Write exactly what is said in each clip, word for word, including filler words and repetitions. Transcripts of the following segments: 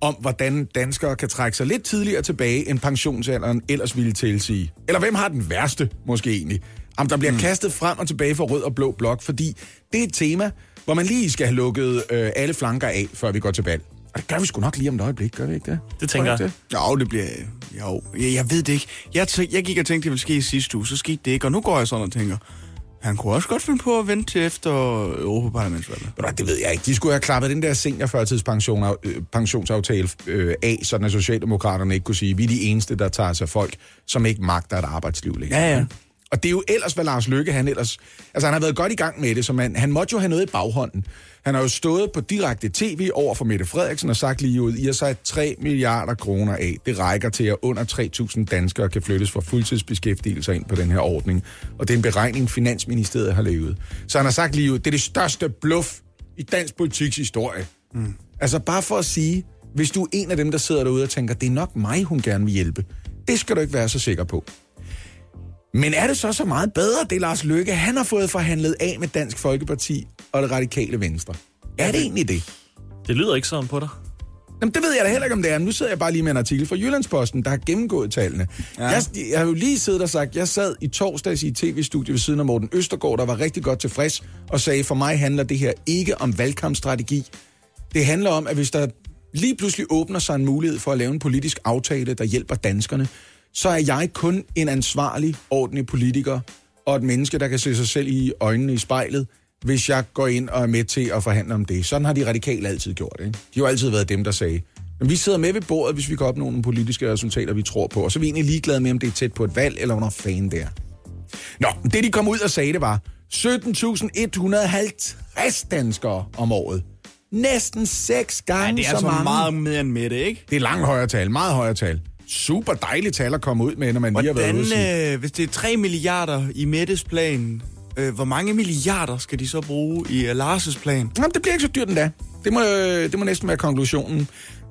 om, hvordan danskere kan trække sig lidt tidligere tilbage, end pensionsalderen ellers ville tilsige? Eller hvem har den værste, måske egentlig? Jamen, der bliver mm. kastet frem og tilbage for rød og blå blok, fordi det er et tema, hvor man lige skal have lukket øh, alle flanker af, før vi går til valg. Og det gør vi sgu nok lige om et øjeblik, gør det ikke det? Det tænker jeg. Jo, det bliver... Jo, jeg, jeg ved det ikke. Jeg, tæ- jeg gik og tænkte, det ville ske i sidste uge, så skete det ikke, og nu går jeg sådan og tænker... Han kunne også godt finde på at vente til efter Europaparlamentsvalget. Det ved jeg ikke. De skulle have klappet den der seniorførtidspensionsaftale øh, af, sådan at Socialdemokraterne ikke kunne sige, vi er de eneste, der tager sig folk, som ikke magter et arbejdsliv længere. Ja, ja. Og det er jo ellers, hvad Lars Løkke, han ellers... Altså, han har været godt i gang med det, så man, han måtte jo have noget i baghånden. Han har jo stået på direkte tv over for Mette Frederiksen og sagt lige ud, I har sat tre milliarder kroner af. Det rækker til, at under tre tusind danskere kan flyttes fra fuldtidsbeskæftigelse ind på den her ordning. Og det er en beregning, Finansministeriet har lavet. Så han har sagt lige ud, det er det største bluff i dansk politiks historie. Mm. Altså, bare for at sige, hvis du er en af dem, der sidder derude og tænker, det er nok mig, hun gerne vil hjælpe. Det skal du ikke være så sikker på. Men er det så så meget bedre, det Lars Løkke, han har fået forhandlet af med Dansk Folkeparti og det radikale Venstre? Er det egentlig det? Det lyder ikke sådan på dig. Jamen, det ved jeg da heller ikke, om det er. Men nu sidder jeg bare lige med en artikel fra Jyllandsposten, der har gennemgået tallene. Ja. Jeg, jeg har jo lige siddet og sagt, jeg sad i torsdags i et tv-studie ved siden af Morten Østergaard, der var rigtig godt tilfreds, og sagde, for mig handler det her ikke om valgkampstrategi. Det handler om, at hvis der lige pludselig åbner sig en mulighed for at lave en politisk aftale, der hjælper danskerne, så er jeg kun en ansvarlig, ordentlig politiker og et menneske, der kan se sig selv i øjnene i spejlet, hvis jeg går ind og er med til at forhandle om det. Sådan har de radikale altid gjort, ikke? De har jo altid været dem, der sagde, men vi sidder med ved bordet, hvis vi kan opnå nogle politiske resultater, vi tror på, og så er vi egentlig ligeglade med, om det er tæt på et valg, eller hvornår fanden det er. Nå, det de kom ud og sagde, det var sytten tusind et hundrede og halvtreds danskere om året. Næsten seks gange så mange. Det er så altså meget mere end med det, ikke? Det er langt højere tal, meget højere tal. Super dejligt tal at komme ud med, når man Hvordan, lige har været ude sige. Øh, hvis det er tre milliarder i Mettes plan, øh, hvor mange milliarder skal de så bruge i uh, Lars' plan? Jamen, det bliver ikke så dyrt endda. Det må, øh, det må næsten være konklusionen.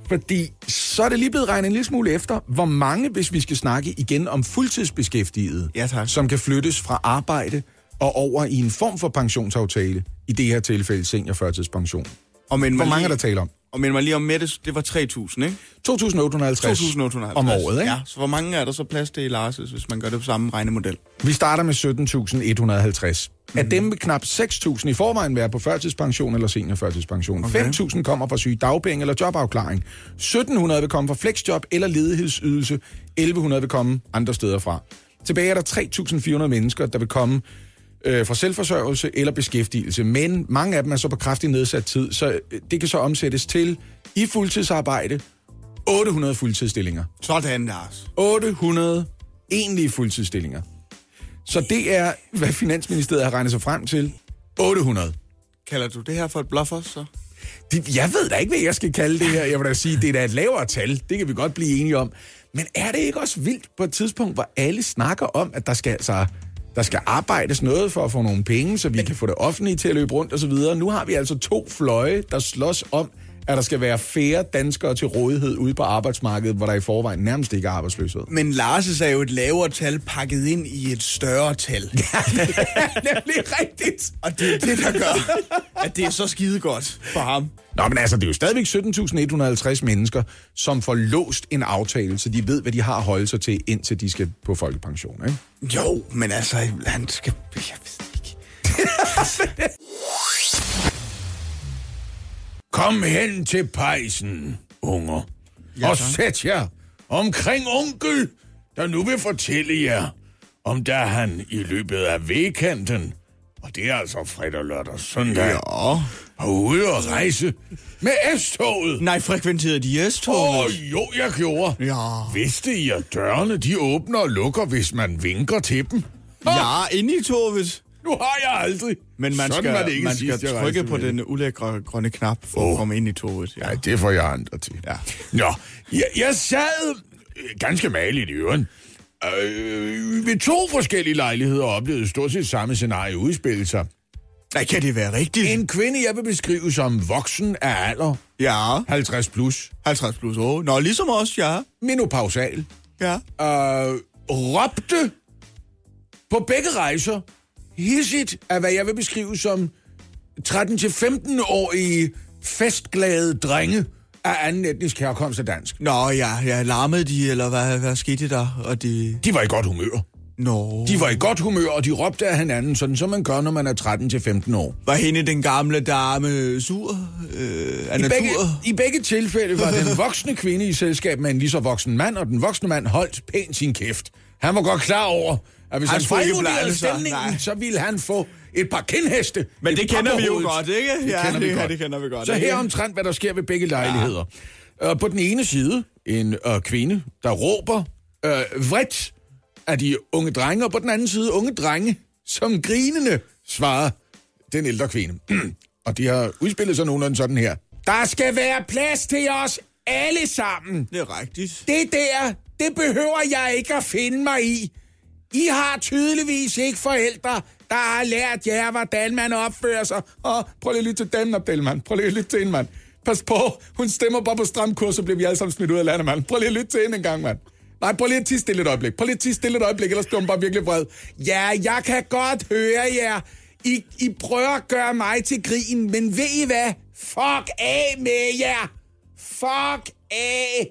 Fordi så er det lige blevet regnet en lille smule efter, hvor mange, hvis vi skal snakke igen om fuldtidsbeskæftigede, ja, som kan flyttes fra arbejde og over i en form for pensionsaftale, i det her tilfælde seniorførtidspension. Hvor mange lige... der taler om? Og men mig lige om Mettes, det var tre tusind, ikke? to tusind otte hundrede og halvtreds om året, ikke? Ja, så hvor mange er der så plads til i Lars' hvis man gør det på samme regnemodel? Vi starter med sytten tusind et hundrede og halvtreds. Mm-hmm. Af dem vil knap seks tusind i forvejen være på førtidspension eller seniorførtidspension. Okay. fem tusind kommer fra syge dagpenge eller jobafklaring. sytten hundrede vil komme fra flexjob eller ledighedsydelse. elleve hundrede vil komme andre steder fra. Tilbage er der tre tusind fire hundrede mennesker, der vil komme fra selvforsørgelse eller beskæftigelse, men mange af dem er så på kraftig nedsat tid, så det kan så omsættes til, i fuldtidsarbejde, otte hundrede fuldtidsstillinger. Sådan, Lars. otte hundrede egentlige fuldtidsstillinger. Så det er, hvad Finansministeriet har regnet sig frem til, otte hundrede. Kalder du det her for et bluff også, så? Det, jeg ved da ikke, hvad jeg skal kalde det her. Jeg vil da sige, det er da et lavere tal. Det kan vi godt blive enige om. Men er det ikke også vildt på et tidspunkt, hvor alle snakker om, at der skal altså... Der skal arbejdes noget for at få nogle penge, så vi kan få det offentlige til at løbe rundt og så videre. Nu har vi altså to fløje, der slås om, at der skal være færre danskere til rådighed ude på arbejdsmarkedet, hvor der i forvejen nærmest ikke er arbejdsløshed. Men Lars er jo et lavere tal pakket ind i et større tal. Ja, det er nemlig rigtigt. Og det er det, der gør, at det er så skidegodt for ham. Nå, men altså, det er jo stadigvæk sytten tusind et hundrede og halvtreds mennesker, som får låst en aftale, så de ved, hvad de har at holde sig til, indtil de skal på folkepension, ikke? Jo, men altså, han skal... Jeg ved ikke. Kom hen til pejsen, unger, ja, og sæt jer omkring onkel, der nu vil fortælle jer, om der han i løbet af weekenden, og det er altså fredag, lørdag og søndag, ja, er ude og rejse med S-toget. Nej, frekventerede de S-toget? Åh, jo, jeg gjorde. Ja. Vidste I, at dørene de åbner og lukker, hvis man vinker til dem? Ja, inde i toget. Nu har jeg aldrig. Men man sådan skal, man sidst, skal trykke på den ulækre grønne knap for oh. at komme ind i toget. Ja, ja, det får jeg andre til. Ja. Nå, jeg, jeg sad ganske mageligt i øren. Øh, ved to forskellige lejligheder oplevede stort set samme scenarie udspille sig. Nej, kan det være rigtigt? En kvinde, jeg vil beskrive som voksen af alder. Ja. halvtreds plus. halvtreds plus, åh. Oh. Nå, ligesom os, ja. Menopausal. Ja. Øh, råbte på begge rejser hissigt af, hvad jeg vil beskrive som tretten til femten-årige festglade drenge af anden etnisk herkomst af dansk. Nå ja, ja, larmede de, eller hvad, hvad skete der? Og de... de var i godt humør. No. De var i godt humør, og de råbte af hinanden, sådan som man gør, når man er tretten til femten år. Var hende den gamle dame sur? Øh, I, begge, I begge tilfælde var den voksne kvinde i selskab med en lige så voksen mand, og den voksne mand holdt pænt sin kæft. Han var godt klar over, at hvis han, han fejlvurderede stemningen, nej. så ville han få et par kindheste. Men det kender vi jo godt, ikke? Det ja, kender det, vi godt. det kender vi godt. Så her omtrent, hvad der sker ved begge lejligheder. Ja. Uh, på den ene side, en uh, kvinde, der råber uh, vredt af de unge drenge, og på den anden side, unge drenge, som grinende svarer den ældre kvinde. Og de har udspillet sig nogenlunde sådan her. Der skal være plads til os alle sammen. Det er rigtigt. Det der, det behøver jeg ikke at finde mig i. I har tydeligvis ikke forældre, der har lært jer, hvordan man opfører sig. Og prøv lige at lytte til dem, Abdelman. Prøv lige at lytte til hende, mand. Pas på, hun stemmer bare på stram kurs, så bliver vi alle sammen smidt ud af landet, mand. Prøv lige at lytte til hende en gang, mand. Nej, prøv lige at tisse stille et øjeblik. Prøv lige at tisse stille et øjeblik, ellers bliver hun bare virkelig vred. Ja, jeg kan godt høre jer. I, I prøver at gøre mig til grin, men ved I hvad? Fuck af med jer. Fuck af.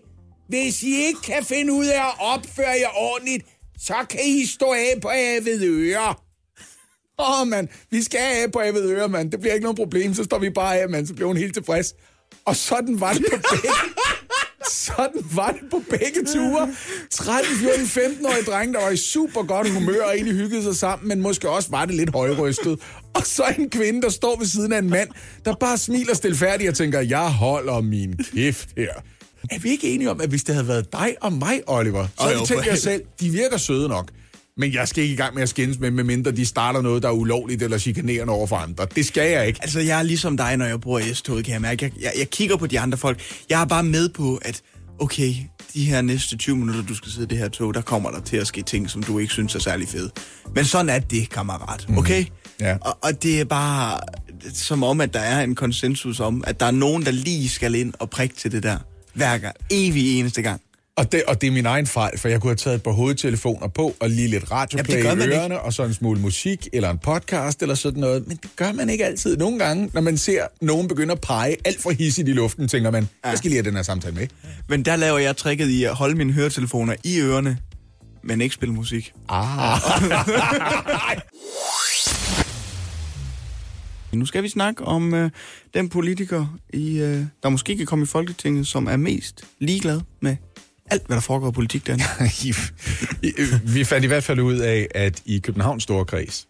Hvis I ikke kan finde ud af at opføre jer ordentligt, så kan I stå af på Avedøre. Åh, oh, mand. Vi skal af på Avedøre, mand. Det bliver ikke noget problem. Så står vi bare af, mand. Så bliver hun helt tilfreds. Og sådan var det på begge. Sådan var det på begge ture. tretten, fjorten, femten-årige drenge, der var i super godt humør og egentlig hyggede sig sammen, men måske også var det lidt højrystet. Og så en kvinde, der står ved siden af en mand, der bare smiler stilfærdigt og tænker, jeg holder min kæft her. Er vi ikke enige om, at hvis det havde været dig og mig, Oliver, så havde jeg tænkt jer selv, de virker søde nok, men jeg skal ikke i gang med at skændes med, medmindre de starter noget, der er ulovligt eller chikanerende over for andre. Det skal jeg ikke. Altså, jeg er ligesom dig, når jeg bruger S-toget, kan jeg mærke. Jeg, jeg, jeg kigger på de andre folk. Jeg er bare med på, at okay, de her næste tyve minutter, du skal sidde i det her tog, der kommer der til at ske ting, som du ikke synes er særlig fede. Men sådan er det, kammerat. Okay? Mm. Ja. Og, og det er bare som om, at der er en konsensus om, at der er nogen, der lige skal ind og prikke til det der. Hver gang. Evig eneste gang. Og det, og det er min egen fejl, for jeg kunne have taget et par hovedtelefoner på, og lige lidt radioplay ja, i ørerne, ikke. Og så en smule musik, eller en podcast, eller sådan noget. Men det gør man ikke altid. Nogle gange, når man ser nogen begynde at pege alt for hissigt i luften, tænker man, ja. jeg skal lige have den her samtale med. Men der laver jeg tricket i at holde mine høretelefoner i ørerne, men ikke spille musik. Ah. Nu skal vi snakke om øh, den politiker, i, øh, der måske kan komme i Folketinget, som er mest ligeglad med alt, hvad der foregår i politik derinde. Vi fandt i hvert fald ud af, at i Københavns store kreds,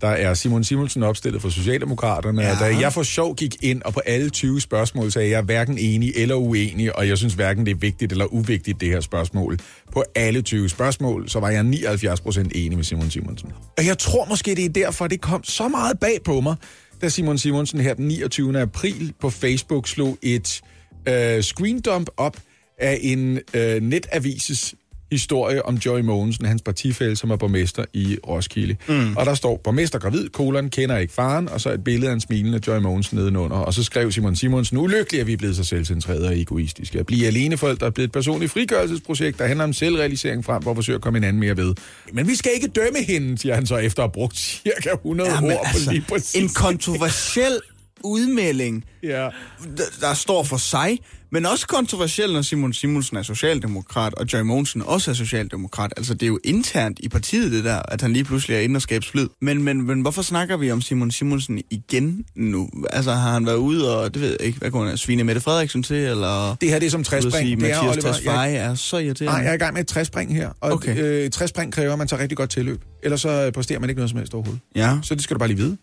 der er Simon Simonsen opstillet for Socialdemokraterne, ja. og da jeg for sjov gik ind, og på alle tyve spørgsmål sagde, jeg er hverken enig eller uenig, og jeg synes hverken det er vigtigt eller uvigtigt, det her spørgsmål. På alle tyve spørgsmål, så var jeg nioghalvfjerds procent enig med Simon Simonsen. Og jeg tror måske, det er derfor, det kom så meget bag på mig, da Simon Simonsen her den niogtyvende april på Facebook slog et øh, screendump op af en øh, netavises historie om Joy Mogensen, hans partifælle, som er borgmester i Roskilde. Mm. Og der står, borgmester gravid, kolon, kender ikke faren, og så et billede af en smilende Joy Mogensen nedenunder. Og så skrev Simon Simonsen, ulykkelig at vi er blevet så selvcentrerede og egoistiske. At blive aleneforældre er blevet et personligt frigørelsesprojekt, der handler om selvrealisering frem, hvor vi forsøger at komme hinanden mere ved. Men vi skal ikke dømme hende, siger han så efter at have brugt cirka hundrede ja, ord på altså, lige præcis. En kontroversiel udmelding, yeah. der, der står for sig, men også kontroversielt, når Simon Simonsen er socialdemokrat, og Joy Mogensen også er socialdemokrat. Altså, det er jo internt i partiet, det der, at han lige pludselig er inde og skabe splid. Men, men, men hvorfor snakker vi om Simon Simonsen igen nu? Altså, har han været ude og, det ved jeg ikke, hvad kunne han svine Mette Frederiksen til, eller... Det her, det er som træspring. Det er Mathias Tesfaye jeg... er så irriterende. Nej, jeg er i gang med et træspring her, og okay. et, øh, et træspring kræver, man tager rigtig godt tilløb. Ellers så præsterer man ikke noget som helst overhovedet. Ja. Så det skal du bare lige vide.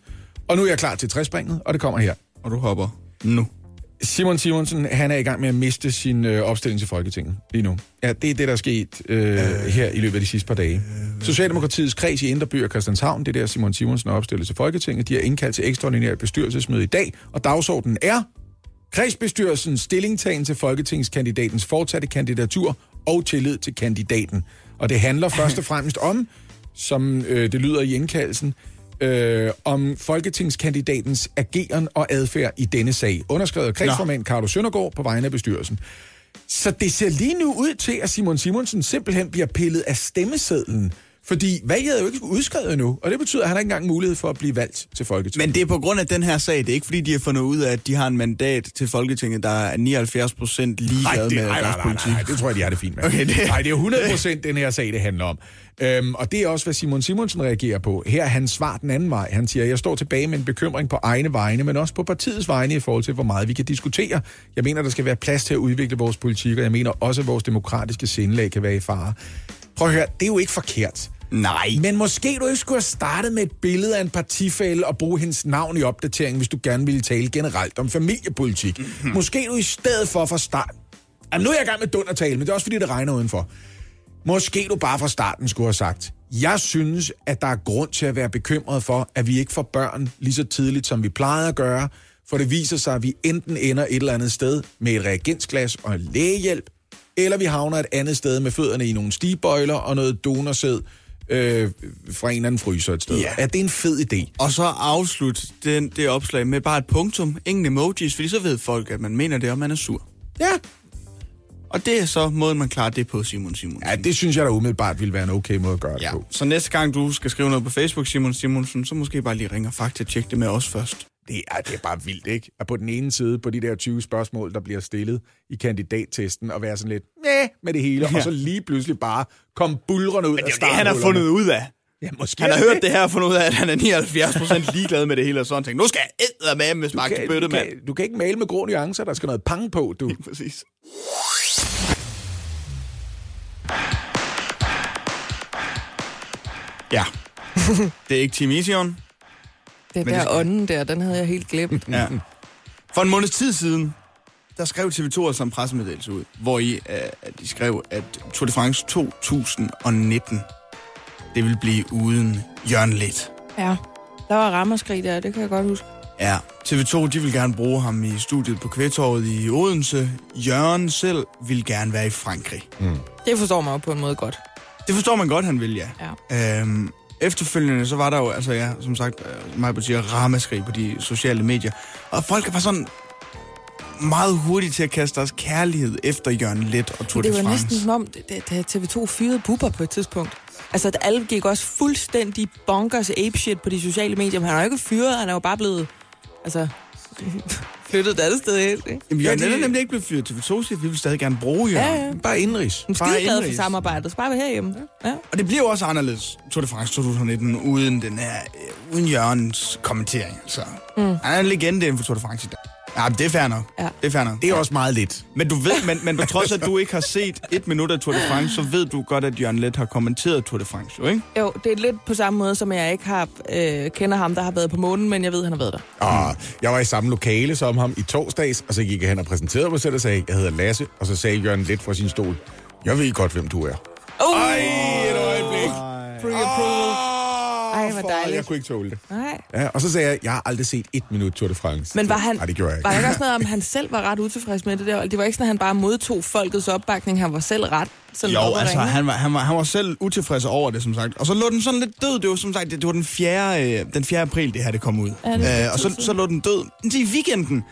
Og nu er jeg klar til træspringet, og det kommer her. Og du hopper nu. Simon Simonsen, han er i gang med at miste sin øh, opstilling til Folketinget lige nu. Ja, det er det, der er sket øh, her i løbet af de sidste par dage. Socialdemokratiets kreds i Indre By og Christianshavn, det er der Simon Simonsen er opstillet til Folketinget. De har indkaldt til ekstraordinært bestyrelsesmøde i dag, og dagsordenen er kredsbestyrelsens stillingtagen til folketingskandidatens fortsatte kandidatur og tillid til kandidaten. Og det handler først og fremmest om, som øh, det lyder i indkaldelsen, Øh, om folketingskandidatens ageren og adfærd i denne sag. Underskrevet kredsformand Carlo Søndergaard på vegne af bestyrelsen. Så det ser lige nu ud til, at Simon Simonsen simpelthen bliver pillet af stemmesedlen. Fordi valget er jo ikke udskrevet endnu, og det betyder, at han har ikke engang mulighed for at blive valgt til Folketinget. Men det er på grund af den her sag. Det er ikke, fordi de har fundet ud af, at de har en mandat til Folketinget, der er nioghalvfjerds procent ligeglad med deres politik. Nej, det tror jeg, de har det fint med. Okay, det... Nej, det er hundrede procent den her sag, det handler om. Øhm, og det er også, hvad Simon Simonsen reagerer på. Her er han svar den anden vej. Han siger, jeg står tilbage med en bekymring på egne vegne, men også på partiets vegne i forhold til, hvor meget vi kan diskutere. Jeg mener, der skal være plads til at udvikle vores politik, og jeg mener også, at vores demokratiske sindelag kan være i fare. Prøv at høre, det er jo ikke forkert. Nej. Men måske du ikke skulle have startet med et billede af en partifælle og bruge hendes navn i opdateringen, hvis du gerne ville tale generelt om familiepolitik. Mm-hmm. Måske du i stedet for fra starten... Jamen nu er jeg i gang med dundertale, men det er også fordi, det regner udenfor. Måske du bare fra starten skulle have sagt, jeg synes, at der er grund til at være bekymret for, at vi ikke får børn lige så tidligt, som vi plejede at gøre, for det viser sig, at vi enten ender et eller andet sted med et reagensglas og lægehjælp, eller vi havner et andet sted med fødderne i nogle stigbøjler og noget donorsæd øh, fra en eller anden fryser et sted. Ja. Er det en fed idé? Og så afslut den, det opslag med bare et punktum. Ingen emojis, fordi så ved folk, at man mener det, og man er sur. Ja. Og det er så måden, man klarer det på, Simon Simonsen. Ja, det synes jeg da umiddelbart ville være en okay måde at gøre det ja. på. Så næste gang, du skal skrive noget på Facebook, Simon Simonsen, så måske bare lige ringe og faktatjek det med os først. Det er, det er bare vildt, ikke? At på den ene side, på de der tyve spørgsmål, der bliver stillet i kandidattesten, og være sådan lidt næh med det hele, ja. og så lige pludselig bare komme bulrende ud af starthullerne. Men det er det, han har fundet ud af. Ja, måske han har det. hørt det her og fundet ud af, at han er nioghalvfjerds procent ligeglad med det hele og sådan ting. Nu skal jeg eddermame med smakket bøtte, mand. Du, du kan ikke male med grå nuancer, der skal noget pang på, du. Ja, præcis. Ja, det er ikke Team Ision. Det der ånden der, den havde jeg helt glemt. Ja. For en måneds tid siden, der skrev T V to som pressemeddelelse ud, hvor I, uh, de skrev, at Tour de France to tusind nitten, det ville blive uden Jørgen Leth. Ja, der var rammerskrig der, det kan jeg godt huske. Ja, T V to, de ville gerne bruge ham i studiet på Kvægtorvet i Odense. Jørgen selv ville gerne være i Frankrig. Mm. Det forstår man jo på en måde godt. Det forstår man godt, han vil, ja. ja. Øhm, Efterfølgende, så var der jo, altså ja, som sagt, mig betyder ramaskrig på de sociale medier. Og folk var sådan meget hurtigt til at kaste deres kærlighed efter Jørgen Leth og Tour de France. Det var næsten som om, da T V to fyrede Bubber på et tidspunkt. Altså, at alle gik også fuldstændig bonkers apeshit på de sociale medier. Men han er jo ikke fyret, han er jo bare blevet, altså, flyttet et andet sted helt, ikke? Jamen, Jørgen Leth er nemlig ikke blevet fyret. T V to siger, vi vil stadig gerne bruge Jørgen. Ja, ja. Bare indrigs. En skideglad for samarbejdet, så bare være herhjemme. Ja. Ja. Og det bliver jo også anderledes, Tour de France to tusind nitten, uden den her, øh, uden Jørgens kommentering, altså. Mm. Han er en legende inden for Tour de France i dag. Ja, det er fair nok. Ja. Det er fair nok. Det er også meget lidt. Men du ved, men, men på trods af, at du ikke har set et minut af Tour de France, så ved du godt, at Jørgen Leth har kommenteret Tour de France, jo, ikke? Jo, det er lidt på samme måde, som jeg ikke har øh, kender ham, der har været på månen, men jeg ved, han har været der. Og jeg var i samme lokale som ham i torsdags, og så gik jeg hen og præsenterede mig selv og sagde, jeg hedder Lasse, og så sagde Jørgen Leth fra sin stol, jeg ved godt, hvem du er. Oh. Ej, et øjeblik. Pre-approval. Ej, hvor dejligt. Jeg kunne ikke tåle det. Nej. Ja, og så sagde jeg, jeg har aldrig set et minut Tour de France. Men var han, nej, det gjorde jeg ikke. Var der ikke også noget om, han selv var ret utilfreds med det der? Det var ikke sådan, at han bare modtog folkets opbakning. Han var selv ret. Sådan jo, altså, han var, han, var, han var selv utilfreds over det, som sagt. Og så lå den sådan lidt død. Det var som sagt, det, det var den fjerde, øh, den fjerde april, det her, det kom ud. Ja, det øh, og så, så lå den død. I weekenden,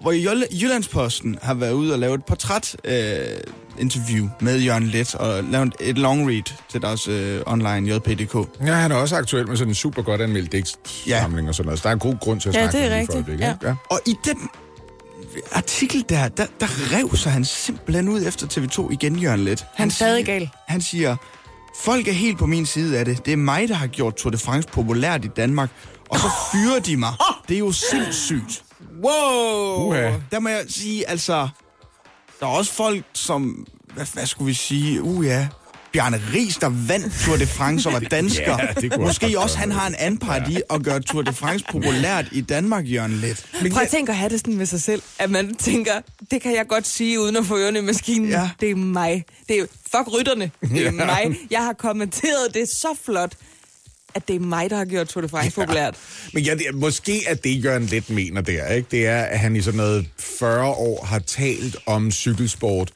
hvor Jyllandsposten har været ude og lavet et portræt-interview øh, med Jørgen Leth, og lavet et long read til deres øh, online J P punktum D K. Ja, han er også aktuel med sådan en super godt anmeldt digtsamling ja. og sådan noget, så der er en god grund til at ja, snakke med folk, ikke? Ja. Ja. Og i den artikel der, der, der rev sig han simpelthen ud efter T V to igen, Jørgen Leth. Han er gal. Han siger, folk er helt på min side af det. Det er mig, der har gjort Tour de France populært i Danmark, og så fyrer de mig. Det er jo sindssygt. Wow! Uh-huh. Der må jeg sige, altså, der er også folk, som, hvad, hvad skulle vi sige, uja, uh-huh, Bjarne Riis, der vandt Tour de France og var dansker. Ja, måske også, han har en anpart i at gøre Tour de France populært i Danmark, Jørgen Leth. Men prøv at tænke at have det sådan med sig selv, at man tænker, det kan jeg godt sige uden at få ørerne i maskinen. Ja. Det er mig. Det er fuck rytterne. Det er mig. Jeg har kommenteret det så flot, at det er mig, der har gjort Tour de France populært. Ja. Men ja, det er, måske er det, Jørgen Leth mener der, ikke? Det er, at han i sådan noget fyrre år har talt om cykelsport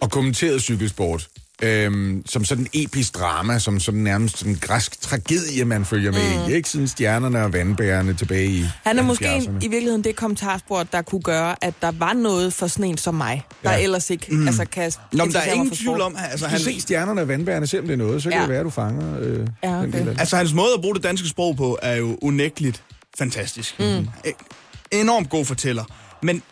og kommenteret cykelsport øhm, som sådan en episk drama, som sådan nærmest en græsk tragedie, man følger med mm. i. Ikke siden stjernerne og vandbærerne tilbage i han er halvfjerdserne. Måske i virkeligheden det kommentarspor, der kunne gøre, at der var noget for sådan en som mig, der ja. ellers ikke mm. altså, kan... Nå, men der er ingen tvivl om... Altså, han... Du ser stjernerne og vandbærerne, selvom det er noget, så kan ja. det være, du fanger... Øh, ja, okay. den altså, hans måde at bruge det danske sprog på er jo unægteligt fantastisk. Mm. Enormt god fortæller. Men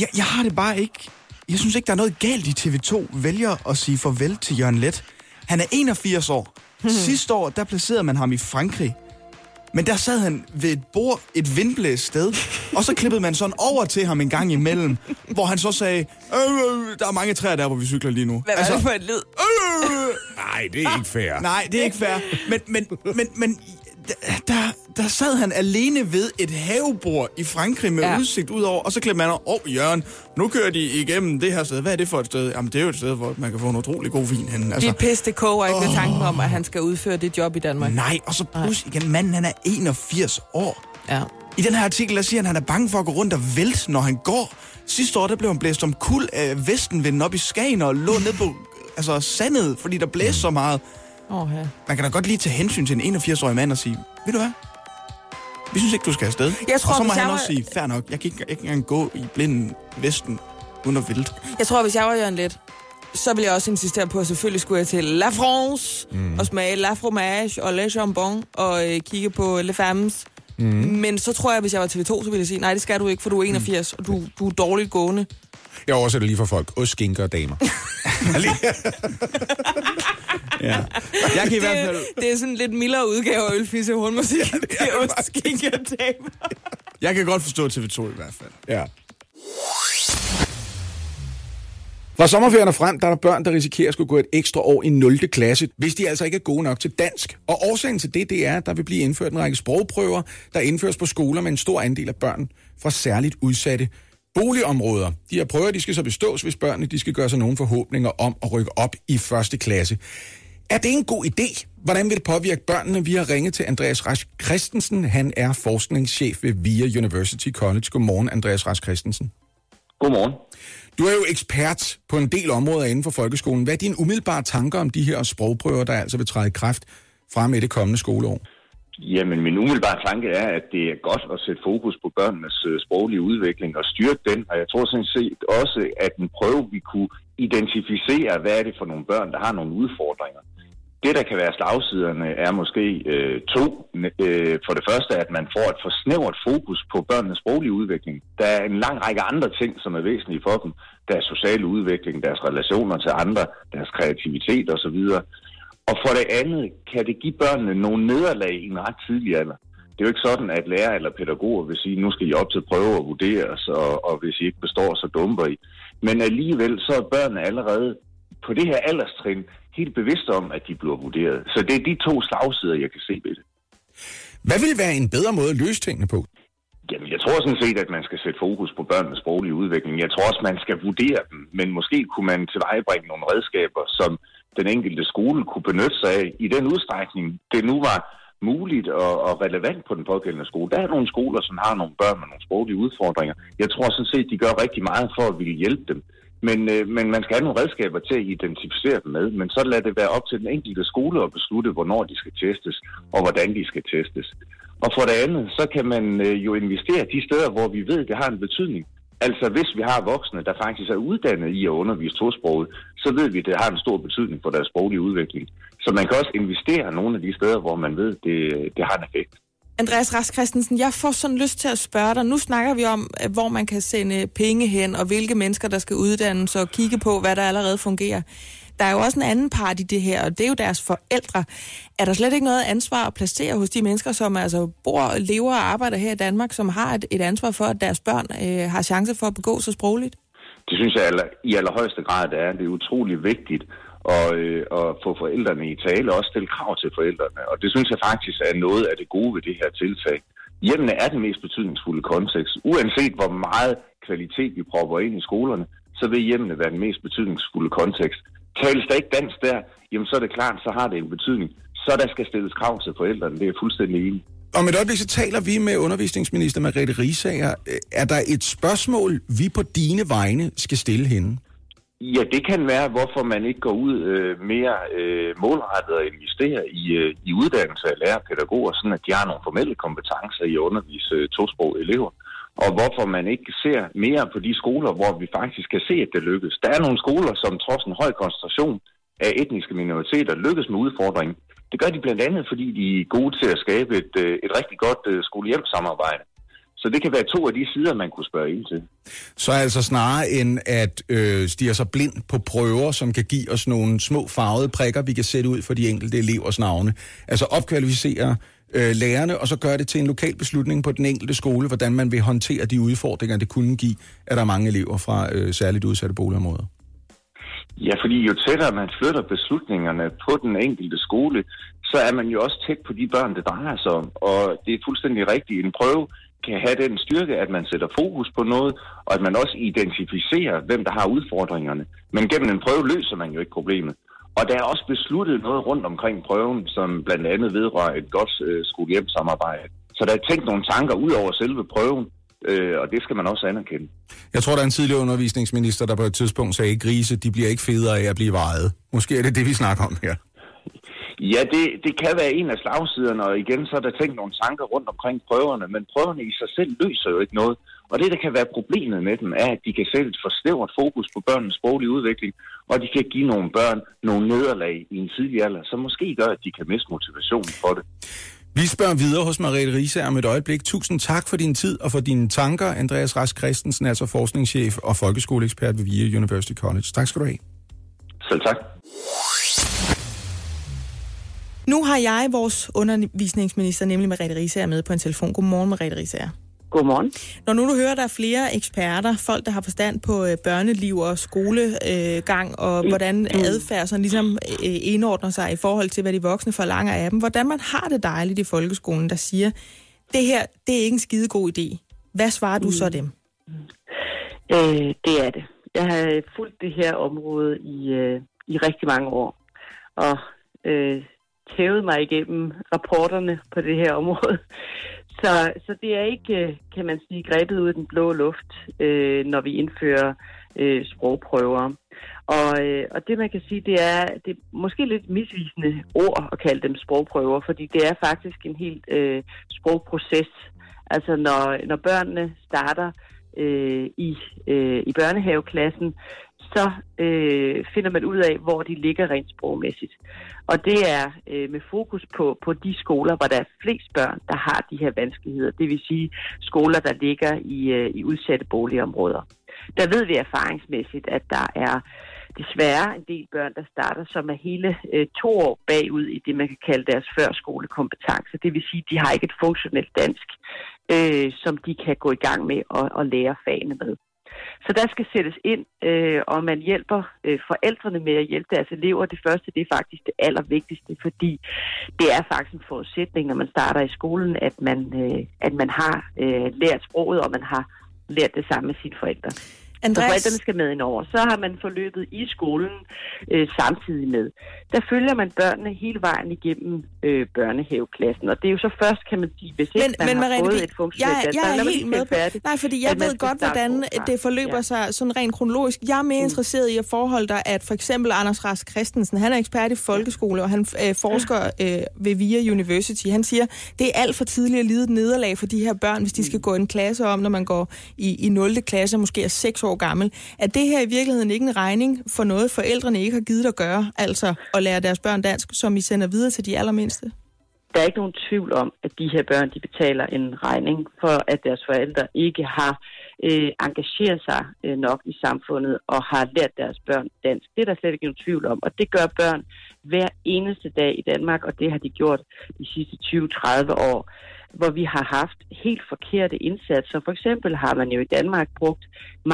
jeg, jeg har det bare ikke... Jeg synes ikke, der er noget galt i T V to vælger at sige farvel til Jørgen Leth. Han er enogfirs år. Sidste år, der placerede man ham i Frankrig. Men der sad han ved et bord, et vindblæst sted, og så klippede man sådan over til ham en gang imellem, hvor han så sagde, øh, øh, der er mange træer der, hvor vi cykler lige nu. Hvad var altså, det for et lyd? Øh, øh. Nej, det er ikke fair. Nej, det er ikke fair. Men, men, men, men der, der sad han alene ved et havebord i Frankrig med ja. udsigt ud over, og så klippede man over, åh, Jørgen, nu kører de igennem det her sted. Hvad er det for et sted? Jamen, det er jo et sted, hvor man kan få en utrolig god vin henne. Altså, de pisse koger ikke med tanken om, at han skal udføre det job i Danmark. Nej, og så pludselig igen, manden, han er enogfirs år. Ja. I den her artikel, der siger han, at han er bange for at gå rundt og vælte, når han går. Sidste år, der blev han blæst om kul af vestenvinden op i Skagen og lå ned på altså, sandet, fordi der blæste så meget. Oh, ja. Man kan da godt lige tage hensyn til en enogfirs-årig mand og sige, ved du hvad? Vi synes ikke, du skal afsted. Jeg tror, og så må han var... også sige, fair nok, jeg kan ikke, ikke engang gå i blinden vesten under vildt. Jeg tror, hvis jeg var Jørgen Leth, så ville jeg også insistere på, at selvfølgelig skulle jeg til La France mm. og smage La Fromage og Le Jambon og øh, kigge på Le Femmes. Mm. Men så tror jeg, hvis jeg var T V to, så ville jeg sige, nej, det skal du ikke, for du er enogfirs, mm. og du, du er dårligt gående. Jeg oversætter lige for folk. Ost, skinker og damer. Ja. Jeg kan i det, hvert fald... det er sådan en lidt mildere udgave af ølfisse og hornmusik. Ja, det er ost, skinker og damer. Jeg kan godt forstå T V to i hvert fald. Ja. Fra sommerferien og frem, der er der børn, der risikerer at skulle gå et ekstra år i nul klasse, hvis de altså ikke er gode nok til dansk. Og årsagen til det, det er, at der vil blive indført en række sprogprøver, der indføres på skoler med en stor andel af børn fra særligt udsatte boligområder. De her prøver, de skal så bestås, hvis børnene de skal gøre sig nogle forhåbninger om at rykke op i første klasse. Er det en god idé? Hvordan vil det påvirke børnene? Vi har ringet til Andreas Rasch-Christensen. Han er forskningschef ved Via University College. Godmorgen, Andreas Rasch-Christensen. Godmorgen. Du er jo ekspert på en del områder inden for folkeskolen. Hvad er dine umiddelbare tanker om de her sprogprøver, der altså vil træde i kraft frem i det kommende skoleår? Jamen, min umiddelbare tanke er, at det er godt at sætte fokus på børnenes sproglige udvikling og styrke den. Og jeg tror sådan set også, at en prøve, vi kunne identificere, hvad er det for nogle børn, der har nogle udfordringer. Det, der kan være slagsiderne, er måske øh, to. Øh, for det første, at man får et for snævert fokus på børnenes sproglige udvikling. Der er en lang række andre ting, som er væsentlige for dem. Deres sociale udvikling, deres relationer til andre, deres kreativitet osv. Og for det andet, kan det give børnene nogle nederlag i en ret tidlig alder. Det er jo ikke sådan, at lærere eller pædagoger vil sige, nu skal I op til prøver og vurderes, og, og hvis I ikke består, så dumper I. Men alligevel, så er børnene allerede på det her alderstrin helt bevidste om, at de bliver vurderet. Så det er de to slagsider, jeg kan se ved det. Hvad vil være en bedre måde at løse tingene på? Jamen, jeg tror sådan set, at man skal sætte fokus på børnenes sproglige udvikling. Jeg tror også, man skal vurdere dem, men måske kunne man tilvejebringe nogle redskaber, som den enkelte skole kunne benytte sig af i den udstrækning, det nu var muligt og, og relevant på den pågældende skole. Der er nogle skoler, som har nogle børn med nogle sproglige udfordringer. Jeg tror sådan set, de gør rigtig meget for at ville hjælpe dem. Men, øh, men man skal have nogle redskaber til at identificere dem med, men så lad det være op til den enkelte skole at beslutte, hvornår de skal testes og hvordan de skal testes. Og for det andet, så kan man øh, jo investere de steder, hvor vi ved, det har en betydning. Altså, hvis vi har voksne, der faktisk er uddannet i at undervise tosproget, så ved vi, at det har en stor betydning for deres sproglige udvikling. Så man kan også investere nogle af de steder, hvor man ved, at det, det har en effekt. Andreas Rasch-Christensen, jeg får sådan lyst til at spørge dig. Nu snakker vi om, hvor man kan sende penge hen, og hvilke mennesker, der skal uddannes, og kigge på, hvad der allerede fungerer. Der er jo også en anden part i det her, og det er jo deres forældre. Er der slet ikke noget ansvar at placere hos de mennesker, som altså bor, lever og arbejder her i Danmark, som har et, et ansvar for, at deres børn øh, har chance for at begå sig sprogligt? Det synes jeg i allerhøjeste grad, det er. Det er utrolig vigtigt og, øh, og få forældrene i tale og også stille krav til forældrene. Og det synes jeg faktisk er noget af det gode ved det her tiltag. Hjemmene er den mest betydningsfulde kontekst. Uanset hvor meget kvalitet vi propper ind i skolerne, så vil hjemmene være den mest betydningsfulde kontekst. Tales der ikke dansk der, jamen så er det klart, så har det en betydning. Så der skal stilles krav til forældrene, det er fuldstændig enig. Om et øjeblik så taler vi med undervisningsminister Merete Riisager. Er der et spørgsmål, vi på dine vegne skal stille hende? Ja, det kan være, hvorfor man ikke går ud øh, mere øh, målrettet og investerer i, øh, i uddannelse af lærere og pædagoger, sådan at de har nogle formelle kompetencer i at undervise øh, tosprogede elever. Og hvorfor man ikke ser mere på de skoler, hvor vi faktisk kan se, at det lykkes. Der er nogle skoler, som trods en høj koncentration af etniske minoriteter lykkes med udfordringen. Det gør de blandt andet, fordi de er gode til at skabe et, et rigtig godt skole-hjem-samarbejde. Så det kan være to af de sider, man kunne spørge ind til. Så altså snarere end at øh, stirre sig blind på prøver, som kan give os nogle små farvede prikker, vi kan sætte ud for de enkelte elevers navne. Altså opkvalificere øh, lærerne, og så gøre det til en lokal beslutning på den enkelte skole, hvordan man vil håndtere de udfordringer, det kunne give, at der er mange elever fra øh, særligt udsatte boligområder. Ja, fordi jo tættere man flytter beslutningerne på den enkelte skole, så er man jo også tæt på de børn, det drejer sig om. Og det er fuldstændig rigtigt. En prøve kan have den styrke, at man sætter fokus på noget, og at man også identificerer, hvem der har udfordringerne. Men gennem en prøve løser man jo ikke problemet. Og der er også besluttet noget rundt omkring prøven, som blandt andet vedrører et godt øh, skole-hjem-samarbejde. Så der er tænkt nogle tanker ud over selve prøven. Øh, og det skal man også anerkende. Jeg tror, der er en tidligere undervisningsminister, der på et tidspunkt sagde, at grise, de bliver ikke federe af at blive vejet. Måske er det det, vi snakker om her. Ja, det, det kan være en af slagsiderne, og igen så er der tænkt nogle tanker rundt omkring prøverne, men prøverne i sig selv løser jo ikke noget. Og det, der kan være problemet med dem, er, at de kan sætte et forstævret fokus på børnens sproglige udvikling, og de kan give nogle børn nogle nederlag i en tidlig alder, som måske gør, at de kan miste motivationen for det. Vi spørger videre hos Merete Riisager om et øjeblik. Tusind tak for din tid og for dine tanker. Andreas Rasch-Christensen, altså forskningschef og folkeskoleekspert ved Via University College. Tak skal du have. Selv tak. Nu har jeg vores undervisningsminister, nemlig Merete Riisager, med på en telefon. Godmorgen, Merete Riisager. Godmorgen. Når nu du hører, der er flere eksperter, folk, der har forstand på børneliv og skolegang, og hvordan adfærd sådan ligesom indordner sig i forhold til, hvad de voksne forlanger af dem, hvordan man har det dejligt i folkeskolen, der siger, det her, det er ikke en skide god idé. Hvad svarer du så dem? Øh, det er det. Jeg har fulgt det her område i, øh, i rigtig mange år, og øh, tævet mig igennem rapporterne på det her område. Så, så det er ikke, kan man sige, grebet ud af den blå luft, øh, når vi indfører øh, sprogprøver. Og, øh, og det man kan sige, det er, det er måske lidt misvisende ord at kalde dem sprogprøver, fordi det er faktisk en helt øh, sprogproces. Altså når, når børnene starter øh, i, øh, i børnehaveklassen, så øh, finder man ud af, hvor de ligger rent sprogmæssigt. Og det er øh, med fokus på, på de skoler, hvor der er flest børn, der har de her vanskeligheder. Det vil sige skoler, der ligger i, øh, i udsatte boligområder. Der ved vi erfaringsmæssigt, at der er desværre en del børn, der starter, som er hele øh, to år bagud i det, man kan kalde deres førskolekompetencer. Det vil sige, at de har ikke et funktionelt dansk, øh, som de kan gå i gang med og, og lære fagene med. Så der skal sættes ind, øh, og man hjælper øh, forældrene med at hjælpe deres elever. Det første, det er faktisk det allervigtigste, fordi det er faktisk en forudsætning, når man starter i skolen, at man, øh, at man har øh, lært sproget, og man har lært det samme med sine forældre. Andreas... Så forældrene skal med ind over. Så har man forløbet i skolen øh, samtidig med. Der følger man børnene hele vejen igennem øh, børnehaveklassen. Og det er jo så først, kan man sige, hvis men, ikke man men, har fået et funktionelt dansk. Jeg er helt med på færdigt, nej, fordi jeg ved godt, hvordan det forløber ja. sig sådan rent kronologisk. Jeg er mere mm. interesseret i at forholde dig, at for eksempel Anders Rasch-Christensen, han er ekspert i folkeskole, og han øh, forsker øh, ved Via University. Han siger, det er alt for tidligt at lide et nederlag for de her børn, hvis de skal gå en klasse om, når man går i, i nul. klasse, måske er seks år gammel. Er det her i virkeligheden ikke en regning for noget, forældrene ikke har givet at gøre, altså at lære deres børn dansk, som I sender videre til de allermindste? Der er ikke nogen tvivl om, at de her børn, de betaler en regning for, at deres forældre ikke har øh, engageret sig øh, nok i samfundet og har lært deres børn dansk. Det er der slet ikke nogen tvivl om, og det gør børn hver eneste dag i Danmark, og det har de gjort de sidste tyve til tredive år. hvor vi har haft helt forkerte indsatser. For eksempel har man jo i Danmark brugt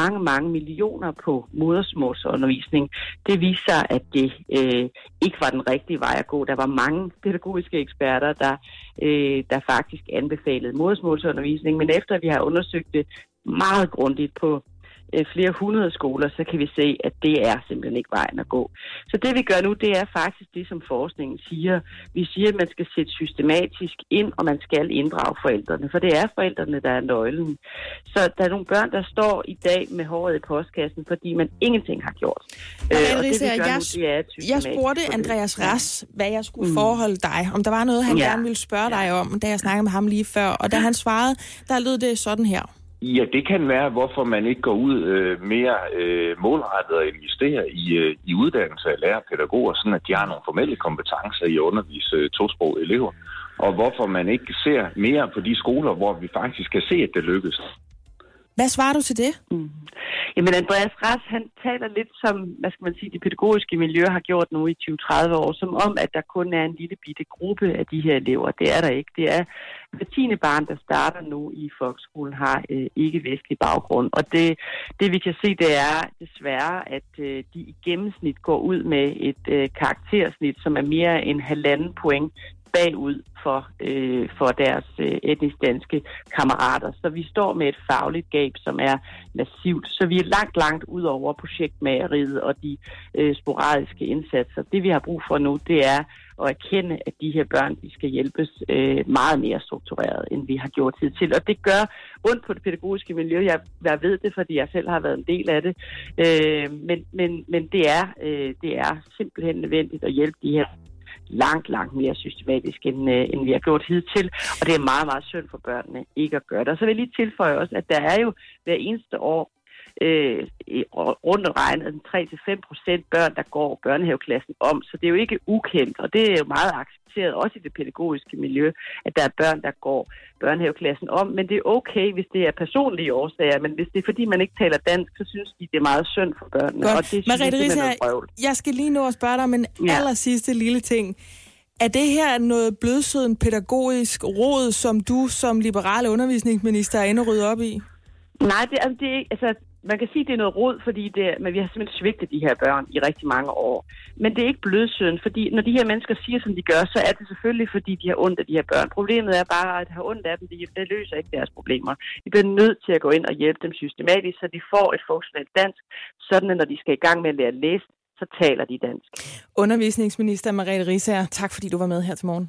mange, mange millioner på modersmålsundervisning. Det viser, at det øh, ikke var den rigtige vej at gå. Der var mange pædagogiske eksperter, der, øh, der faktisk anbefalede modersmålsundervisning. Men efter vi har undersøgt det meget grundigt på flere hundrede skoler, så kan vi se, at det er simpelthen ikke vejen at gå. Så det vi gør nu, det er faktisk det, som forskningen siger. Vi siger, at man skal sætte systematisk ind, og man skal inddrage forældrene, for det er forældrene, der er nøglen. Så der er nogle børn, der står i dag med håret i postkassen, fordi man ingenting har gjort. Ja, øh, og det, vi gør jeg, nu, det er jeg spurgte Andreas Rasch, hvad jeg skulle mm. forholde dig, om der var noget, han ja. gerne ville spørge ja. dig om, da jeg snakkede med ham lige før. Og da han svarede, der lød det sådan her. Ja, det kan være, hvorfor man ikke går ud øh, mere øh, målrettet og investerer i, øh, i uddannelse af lærere og pædagoger, sådan at de har nogle formelle kompetencer i at undervise øh, tosprogede elever. Og hvorfor man ikke ser mere på de skoler, hvor vi faktisk kan se, at det lykkes. Hvad svarer du til det? Mm. Jamen Andreas Rasch, han taler lidt som, hvad skal man sige, de pædagogiske miljøer har gjort nu i tyve til tredive år, som om, at der kun er en lille bitte gruppe af de her elever. Det er der ikke. Det er hver tiende barn, der starter nu i folkeskolen, har øh, ikke-vestlig baggrund. Og det, det vi kan se, det er desværre, at øh, de i gennemsnit går ud med et øh, karaktersnit, som er mere end halvanden point bagud for, øh, for deres øh, etnisk danske kammerater. Så vi står med et fagligt gab, som er massivt. Så vi er langt, langt ud over projektmageriet og de øh, sporadiske indsatser. Det vi har brug for nu, det er at erkende, at de her børn, de skal hjælpes øh, meget mere struktureret, end vi har gjort tid til. Og det gør ondt på det pædagogiske miljø. Jeg, jeg ved det, fordi jeg selv har været en del af det. Øh, men, men, men det, er, øh, det er simpelthen nødvendigt at hjælpe de her langt, langt mere systematisk, end, øh, end vi har gjort hidtil. Og det er meget, meget synd for børnene ikke at gøre det. Og så vil jeg lige tilføje også, at der er jo hver eneste år øh, rundt og regnet tre til fem procent børn, der går børnehaveklassen om. Så det er jo ikke ukendt, og det er jo meget accepteret, også i det pædagogiske miljø, at der er børn, der går børnehaveklassen om. Men det er okay, hvis det er personlige årsager, men hvis det er fordi, man ikke taler dansk, så synes de, det er meget synd for børnene. Godt. Og det synes Merete Riisager, jeg skal lige nå at spørge dig om en ja. aller sidste lille ting. Er det her noget blødsøden pædagogisk råd, som du som liberal undervisningsminister er inde og rydde op i? Nej, det, altså, det er altså man kan sige, at det er noget rod, fordi det, men vi har simpelthen svigtet de her børn i rigtig mange år. Men det er ikke blødsøden, fordi når de her mennesker siger, som de gør, så er det selvfølgelig, fordi de har ondt af de her børn. Problemet er bare, at have ondt af dem, det løser ikke deres problemer. Vi bliver nødt til at gå ind og hjælpe dem systematisk, så de får et funktionelt dansk, sådan at når de skal i gang med at lære at læse, så taler de dansk. Undervisningsminister Merete Riisager, tak fordi du var med her til morgen.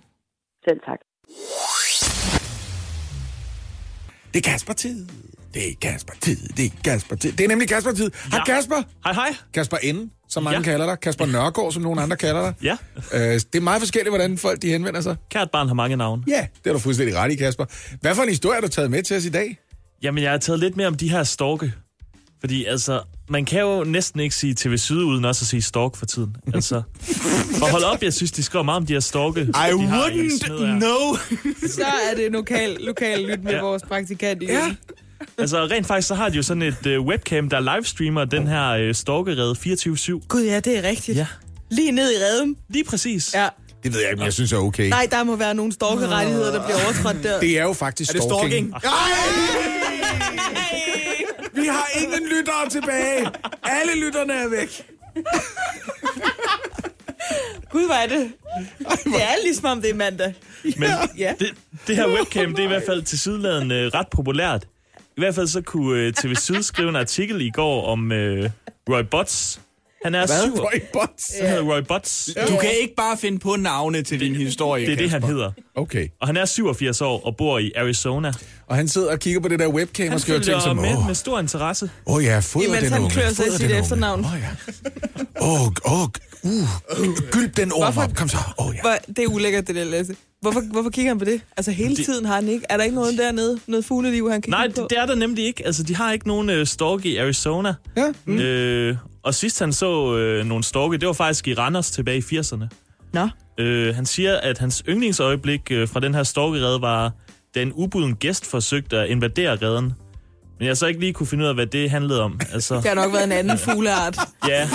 Selv tak. Det er Kasper-tid. Det er Kasper-tid, det er Kasper-tid. Det er nemlig Kasper-tid. Hej ja. Kasper. Hej hej. Kasper N, som mange ja. kalder dig. Kasper Nørgaard, som nogen andre kalder dig. Ja. Øh, det er meget forskelligt, hvordan folk de henvender sig. Kært barn har mange navne. Ja, det er du fuldstændig ret i, Kasper. Hvad for en historie har du taget med til os i dag? Jamen, jeg har taget lidt mere om de her storke. Fordi altså, man kan jo næsten ikke sige T V Syd uden også at sige stork for tiden. Altså, for hold op, jeg synes, de skriver meget om de her storke. I wouldn't know. Så er det en lokal, lokal lyt med ja. vores praktikant i ja. Altså rent faktisk, så har de jo sådan et øh, webcam, der livestreamer den her øh, storkerede fireogtyve syv. Gud ja, det er rigtigt. Ja. Lige ned i reden. Lige præcis. Ja. Det ved jeg ikke, men jeg synes er okay. Nej, der må være nogle storkerettigheder, der bliver overtrådt der. Det er jo faktisk er stalking. Er det stalking? Vi har ingen lyttere tilbage. Alle lytterne er væk. Gud, hvor er det? Det er ligesom om det er mandag. Men ja. det, det her webcam, det er i hvert fald tilsyneladende ret populært. I hvert fald så kunne T V Syd skrive en artikel i går om øh, Roy Botts. Han er Hvad? syv. Roy Botts? Han hedder Roy Botts. Ja. Du kan ikke bare finde på navne til det, din historie, Det er Kasper. Det, han hedder. Okay. Og han er syvogfirs år og bor i Arizona. Og han sidder og kigger på det der webcam han og skriver ting som... Han følger med med stor interesse. Åh oh, ja, fodrer den unge. Imens han klør sig sit efternavn. Åh oh, ja. Åh, oh, åh, oh, uh. Gylp den orm op. Kom så. Oh, ja. Det er ulækkert, det der, Lasse. Hvorfor, hvorfor kigger han på det? Altså hele det... tiden har han ikke... Er der ikke noget dernede? Noget fugleliv, han kigger på? Nej, det, det er der nemlig ikke. Altså, de har ikke nogen øh, storke i Arizona. Ja. Mm. Øh, og sidst han så øh, nogle storke, det var faktisk i Randers tilbage i firserne. Nå. Øh, han siger, at hans yndlingsøjeblik øh, fra den her storkerede var, da en ubuden gæst forsøgte at invadere reden. Men jeg så ikke lige kunne finde ud af, hvad det handlede om. Altså... Det har nok været en anden fugleart. Ja.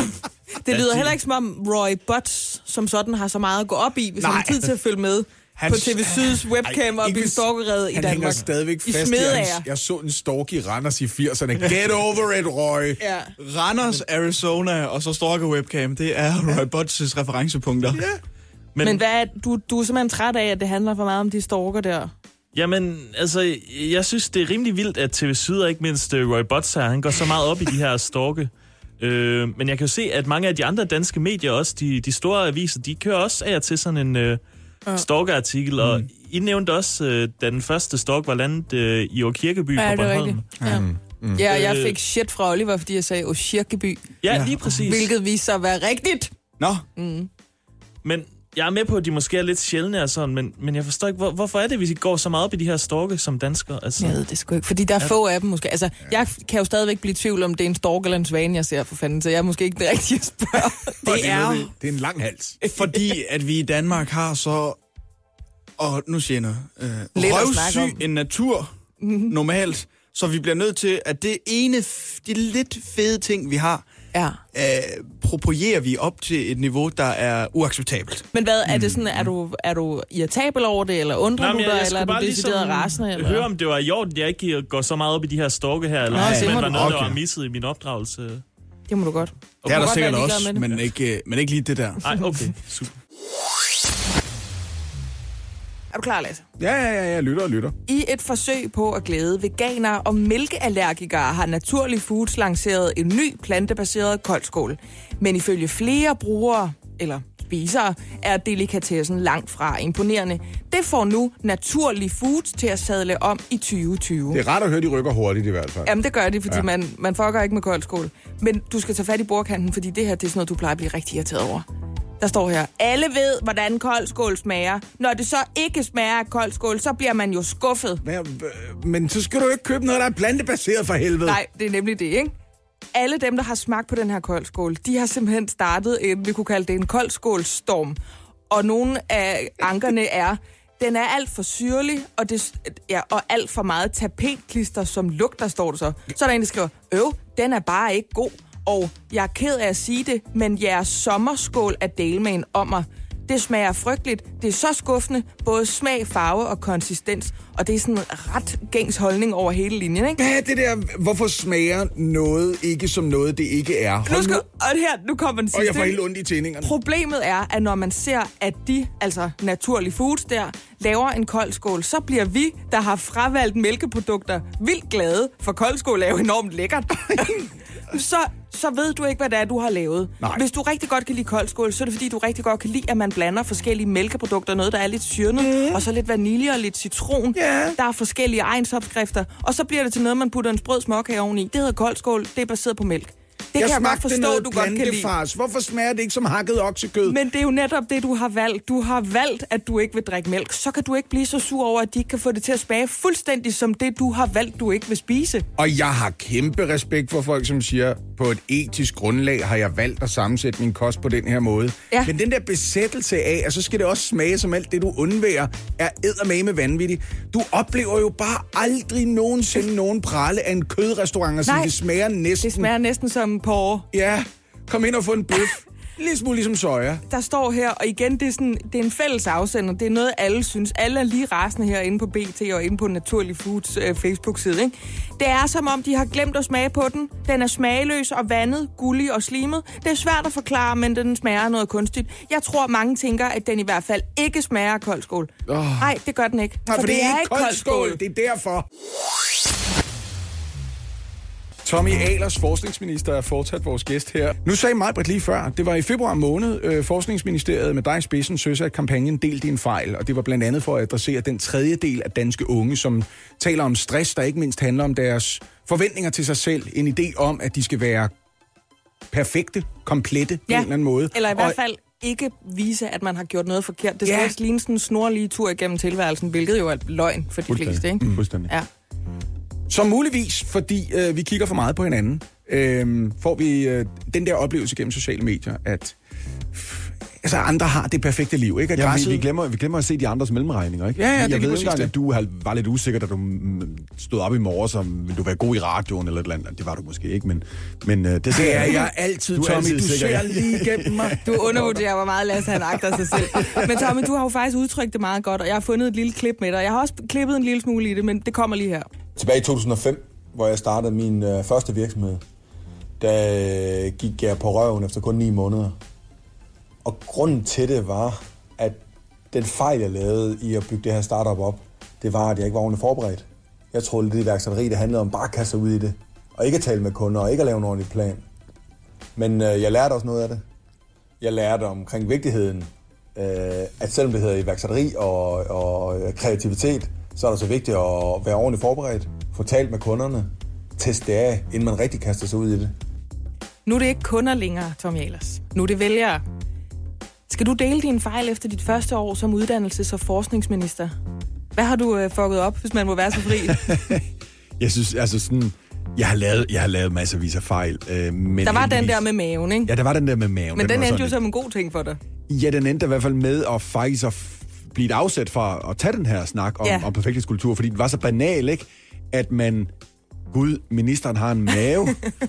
Det lyder heller ikke som om Roy Botts, som sådan, har så meget at gå op i, hvis han har tid til at følge med. han, på T V Syds webcam og blev stalkeret i Danmark. Han hænger stadigvæk fast i, i hans, jeg så en stalk i Randers i firserne. Get over it, Roy! Ja. Randers, Arizona og så stalker-webcam, det er Roy Botts' referencepunkter. Ja. Men, Men hvad er, du, du er simpelthen træt af, at det handler for meget om de stalker der? Jamen, altså, jeg synes, det er rimelig vildt, at T V Syd, og ikke mindst Roy Botts her, han går så meget op i de her stalke. Øh, men jeg kan jo se, at mange af de andre danske medier også, de, de store aviser, de kører også af til sådan en øh, stalkerartikel, mm. og I nævnte også, øh, da den første stalk var landet øh, i År Kirkeby på Bornholm. Ja. Mm. Mm. ja, jeg fik shit fra Oliver, fordi jeg sagde År Kirkeby. Ja, ja, lige præcis. Hvilket viser sig at være rigtigt. Nå. Mm. Men jeg er med på, at de måske er lidt sjældne og sådan, men, men jeg forstår ikke, hvor, hvorfor er det, hvis I går så meget op i de her storke som danskere? Altså, ja, det er sgu ikke, fordi der er få af dem måske. Altså, jeg kan jo stadigvæk blive i tvivl om, det er en stork eller en svane, jeg ser for fanden, så jeg er måske ikke det rigtige at spørge. Det er jo... Det er en lang hals. Fordi at vi i Danmark har så... Og nu siger jeg noget. Øh, røvsyg en natur, mm-hmm. normalt, så vi bliver nødt til, at det ene, de lidt fede ting, vi har... Ja. Øh, propojerer vi op til et niveau, der er uacceptabelt. Men hvad, er det sådan, er du, er du irritabel over det, eller undrer du dig, eller er du decideret rasende? Jeg høre, om det var i orden, jeg ikke går så meget op i de her storke her, eller hvis man var noget, der var misset i min opdragelse. Det må du godt. Okay. Det er der sikkert også, men ikke, men ikke lige det der. Nej, okay, super. Er du klar, Lasse? Ja, ja, ja, jeg lytter og lytter. I et forsøg på at glæde veganere og mælkeallergikere har Naturlig Foods lanceret en ny plantebaseret koldskål. Men ifølge flere brugere, eller spisere, er delikatessen langt fra imponerende. Det får nu Naturlig Foods til at sadle om i tyve tyve. Det er rart at høre, de rykker hurtigt i hvert fald. Jamen det gør de, fordi ja. man, man fucker ikke med koldskål. Men du skal tage fat i bordkanten, fordi det her det er sådan noget, du plejer at blive rigtig irriteret over. Der står her, alle ved, hvordan koldskål smager. Når det så ikke smager af koldskål, så bliver man jo skuffet. Men så skal du ikke købe noget, der er plantebaseret for helvede. Nej, det er nemlig det, ikke? Alle dem, der har smagt på den her koldskål, de har simpelthen startet, en, vi kunne kalde det en koldskålstorm. Og nogle af ankerne er, den er alt for syrlig, og, det, ja, og alt for meget tapetklister, som lugter, står det så. Så er der en, der skriver, øv, den er bare ikke god. Og jeg er ked af at sige det, men jeres sommerskål er dele med en ommer. Det smager frygteligt. Det er så skuffende. Både smag, farve og konsistens. Og det er sådan en ret gængs holdning over hele linjen, ikke? Hvad er det der? Hvorfor smager noget ikke som noget, det ikke er? Nu skal, og her, nu kommer den sidste. Og jeg får helt ondt i tændingerne. Problemet er, at når man ser, at de, altså Naturlig Foods der, laver en koldskål, så bliver vi, der har fravalgt mælkeprodukter, vildt glade, for koldskål er jo enormt lækkert. så... så ved du ikke, hvad det er, du har lavet. Nej. Hvis du rigtig godt kan lide koldskål, så er det, fordi du rigtig godt kan lide, at man blander forskellige mælkeprodukter, noget, der er lidt syrnet, yeah. og så lidt vanilje og lidt citron. Yeah. Der er forskellige egensopskrifter, og så bliver det til noget, man putter en sprød småkage oveni. Det hedder koldskål, det er baseret på mælk. Det jeg kan jeg godt forstå, du godt kan lide. Hvorfor smager det ikke som hakket oksekød? Men det er jo netop det, du har valgt. Du har valgt, at du ikke vil drikke mælk. Så kan du ikke blive så sur over, at de ikke kan få det til at smage fuldstændig som det, du har valgt, du ikke vil spise. Og jeg har kæmpe respekt for folk, som siger, på et etisk grundlag har jeg valgt at sammensætte min kost på den her måde. Ja. Men den der besættelse af, at så skal det også smage som alt det, du undværer, er eddermame vanvittigt. Du oplever jo bare aldrig nogensinde nogen prale af en kødrestaurant, og så det smager næsten... Det smager næsten som På. Ja, kom ind og få en bøf. Lidt smule ligesom soja. Der står her, og igen, det er, sådan, det er en fælles afsender. Det er noget, alle synes. Alle er lige rasende herinde på B T og inde på Naturlig Foods øh, Facebook-side, ikke? Det er som om, de har glemt at smage på den. Den er smagløs og vandet, gullig og slimet. Det er svært at forklare, men den smager noget kunstigt. Jeg tror, mange tænker, at den i hvert fald ikke smager af koldskål. Oh. Nej, det gør den ikke. Nej, for, for det, det er ikke koldskål. Det er derfor... Tommy Ahlers, forskningsminister, er fortsat vores gæst her. Nu sagde Majbritt lige før, det var i februar måned, øh, forskningsministeriet med dig i spidsen søgte kampagnen Del din fejl, og det var blandt andet for at adressere den tredjedel af danske unge, som taler om stress, der ikke mindst handler om deres forventninger til sig selv, en idé om, at de skal være perfekte, komplette ja. på en eller anden måde. Eller i hvert fald... Og ikke vise, at man har gjort noget forkert. Det skal yeah. ligne sådan en snorlige tur igennem tilværelsen, hvilket jo er løgn for de fleste, ikke? Mm. Fuldstændig. Ja. Så muligvis, fordi øh, vi kigger for meget på hinanden, øh, får vi øh, den der oplevelse gennem sociale medier, at... altså andre har det perfekte liv, ikke? Ja, vi, vi, glemmer, vi glemmer at se de andres mellemregninger, ikke? Ja, ja, jeg det jeg ved ikke engang, at du var lidt usikker, da du stod op i morges, om ville du være god i radioen eller et eller andet. Det var du måske ikke, men, men det er sikkert. Ja, jeg er altid, Tommy, altid du ser lige igennem mig. Du undervurderer, hvor meget Lasse han agter sig selv. Men Tommy, du har jo faktisk udtrykt det meget godt, og jeg har fundet et lille klip med dig. Jeg har også klippet en lille smule i det, men det kommer lige her. Tilbage i to tusind og fem, hvor jeg startede min øh, første virksomhed, der øh, gik jeg på røven efter kun ni måneder. Og grunden til det var, at den fejl, jeg lavede i at bygge det her startup op, det var, at jeg ikke var ordentligt forberedt. Jeg troede, det iværksætteri, det handlede om bare at kaste sig ud i det, og ikke at tale med kunder, og ikke at lave en ordentlig plan. Men øh, jeg lærte også noget af det. Jeg lærte omkring vigtigheden, øh, at selvom det hedder iværksætteri og, og kreativitet, så er det så vigtigt at være ordentligt forberedt, få talt med kunderne, teste det af, inden man rigtig kaster sig ud i det. Nu er det ikke kunder længere, Tommy Ahlers. Nu er det vælgere. Skal du dele dine fejl efter dit første år som uddannelses- og forskningsminister? Hvad har du øh, fucket op, hvis man må være så fri? Jeg synes, altså sådan... Jeg har lavet, jeg har lavet masservis af fejl. Øh, men der var heldigvis den der med maven, ikke? Ja, der var den der med maven. Men den, den endte jo som en god ting for dig. Ja, den endte i hvert fald med at faktisk at f- blive et afsæt for at tage den her snak om, ja. om perfekthedskultur, fordi det var så banal, ikke? At man... Gud, ministeren har en mave,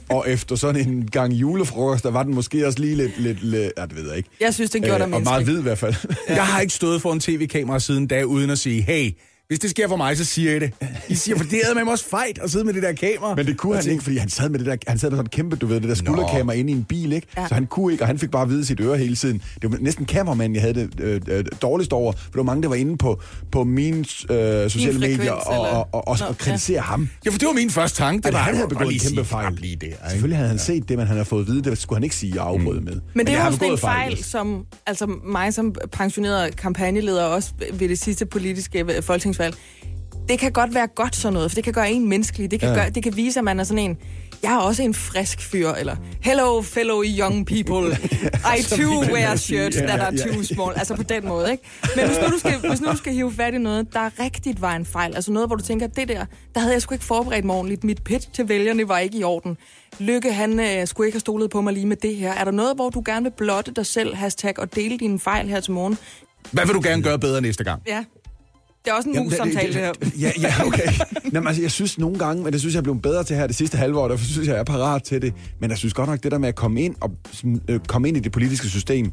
og efter sådan en gang julefrokost, der var den måske også lige lidt... lidt, lidt ja, det ved jeg ikke. Jeg synes, den gjorde dig øh, og meget hvid i hvert fald. Ja. Jeg har ikke stået foran tv-kamera siden da, uden at sige, hey, hvis det sker for mig, så siger I det. I siger, for det havde man også fejt at sidde med det der kamera. Men det kunne han ikke, fordi han sad med det der, han sad med sådan et kæmpe, du ved, det der skulderkamera inde i en bil, ikke? Ja. Så han kunne ikke, og han fik bare at vide sit øre hele tiden. Det var næsten kameramanden, jeg havde det øh, øh, dårligst over, for der var mange, der var inde på, på mine øh, sociale medier og, og, og, og, Nå, og kritisere ja. ham. Ja, for det var min første tanke. Det var, han havde begået en kæmpe fejl. Lige der, selvfølgelig havde han ja. set det, men han havde fået at vide, det skulle han ikke sige afbrød mm. med. Men, men det var jo en fejl, som altså mig som pensioneret kampagneleder også ved det sidste politiske folketings det kan godt være godt sådan noget, for det kan gøre en menneskelig. Det kan, ja. gøre, det kan vise, at man er sådan en... Jeg er også en frisk fyr, eller... Hello, fellow young people. I too wear shirts that are too small. Altså på den måde, ikke? Men hvis nu du skal, hvis nu du skal hive fat i noget, der rigtigt var en fejl, altså noget, hvor du tænker, det der, der havde jeg sgu ikke forberedt mig ordentligt. Mit pitch til vælgerne var ikke i orden. Løkke, han øh, skulle ikke have stolet på mig lige med det her. Er der noget, hvor du gerne vil blotte dig selv, hashtag, og dele dine fejl her til morgen? Hvad vil du gerne gøre bedre næste gang? Ja. Det er også en Jamen, mus-samtale, det, det, det, det her. Ja, ja, okay. Jamen, altså, jeg synes nogle gange, men jeg synes, jeg er blevet bedre til her det sidste halve år, derfor synes jeg, jeg er parat til det. Men jeg synes godt nok, det der med at komme ind, og, øh, komme ind i det politiske system,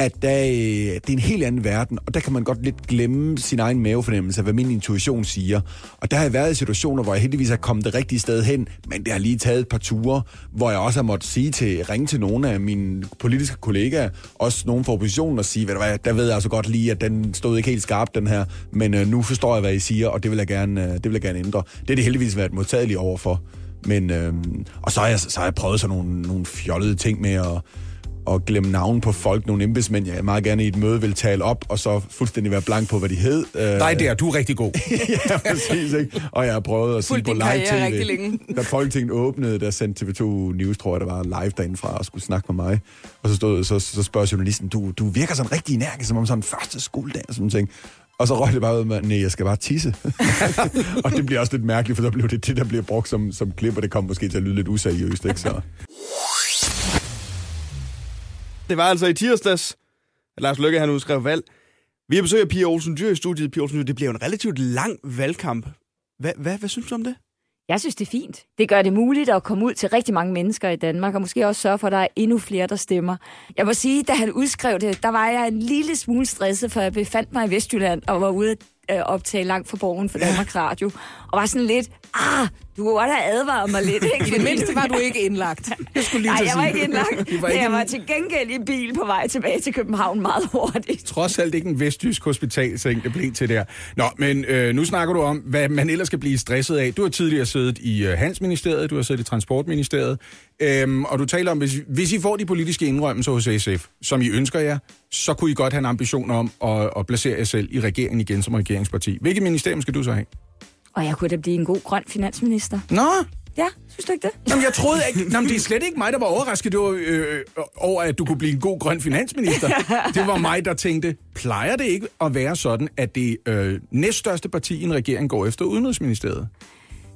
at der, øh, det er en helt anden verden, og der kan man godt lidt glemme sin egen mavefornemmelse, hvad min intuition siger. Og der har jeg været i situationer, hvor jeg heldigvis har kommet det rigtige sted hen, men det har lige taget et par ture, hvor jeg også har måttet sige til, ringe til nogle af mine politiske kollegaer, også nogen fra oppositionen, og sige, ved du hvad, der ved jeg altså godt lige, at den stod ikke helt skarpt, den her, men øh, nu forstår jeg, hvad I siger, og det vil jeg gerne, øh, det vil jeg gerne ændre. Det er det heldigvis været modtageligt overfor. Men, øh, og så har, jeg, så har jeg prøvet sådan nogle, nogle fjollede ting med at og glemme navn på folk, nogle embedsmænd, jeg meget gerne i et møde vil tale op, og så fuldstændig være blank på, hvad de hed. Nej, der, du er rigtig god. Ja, præcis, ikke? Og jeg har prøvet at sige på live-tv, da Folketinget åbnede, der sendte T V to News, tror jeg, der var live derindefra, og skulle snakke med mig. Og så, stod, så, så spørger journalisten, du, du virker sådan rigtig energisk, som om sådan første skoledag, og sådan ting. Og så røg det bare ud med, nej, jeg skal bare tisse. Og det bliver også lidt mærkeligt, for så blev det det, der bliver brugt som, som klip, og det kom måske til at lyde lidt useriøst, ikke så? Det var altså i tirsdags, at Lars Løkke han udskrev valg. Vi har besøg af Pia Olsen Dyhr i studiet. Pia Olsen Dyhr, det bliver en relativt lang valgkamp. Hvad, hvad, hvad synes du om det? Jeg synes, det er fint. Det gør det muligt at komme ud til rigtig mange mennesker i Danmark, og måske også sørge for, at der er endnu flere, der stemmer. Jeg må sige, da han udskrev det, der var jeg en lille smule stresset, for jeg befandt mig i Vestjylland og var ude at optage langt fra Borgen for Danmarks Radio, og var sådan lidt, ah, du kunne godt have advaret mig lidt, ikke? I det mindste var du ikke indlagt. Jeg skulle lige Nej, jeg var ikke indlagt. Det var ikke jeg en... var til gengæld i bil på vej tilbage til København meget hurtigt. Trods alt ikke en vestjysk hospitalseng, det blev til der. Nå, men øh, nu snakker du om, hvad man ellers skal blive stresset af. Du har tidligere siddet i øh, Handelsministeriet, du har siddet i Transportministeriet, øhm, og du taler om, hvis, hvis I får de politiske indrømmelser hos S F, som I ønsker jer, så kunne I godt have en ambition om at, at placere jer selv i regeringen igen som regeringsparti. Hvilket ministerium skal du så have? Og jeg kunne da blive en god grøn finansminister. Nå? Ja, synes du ikke det? Jamen, jeg troede ikke... Jamen, det er slet ikke mig, der var overrasket det var, øh, over, at du kunne blive en god grøn finansminister. Det var mig, der tænkte, plejer det ikke at være sådan, at det øh, næststørste parti i en regering går efter Udenrigsministeriet?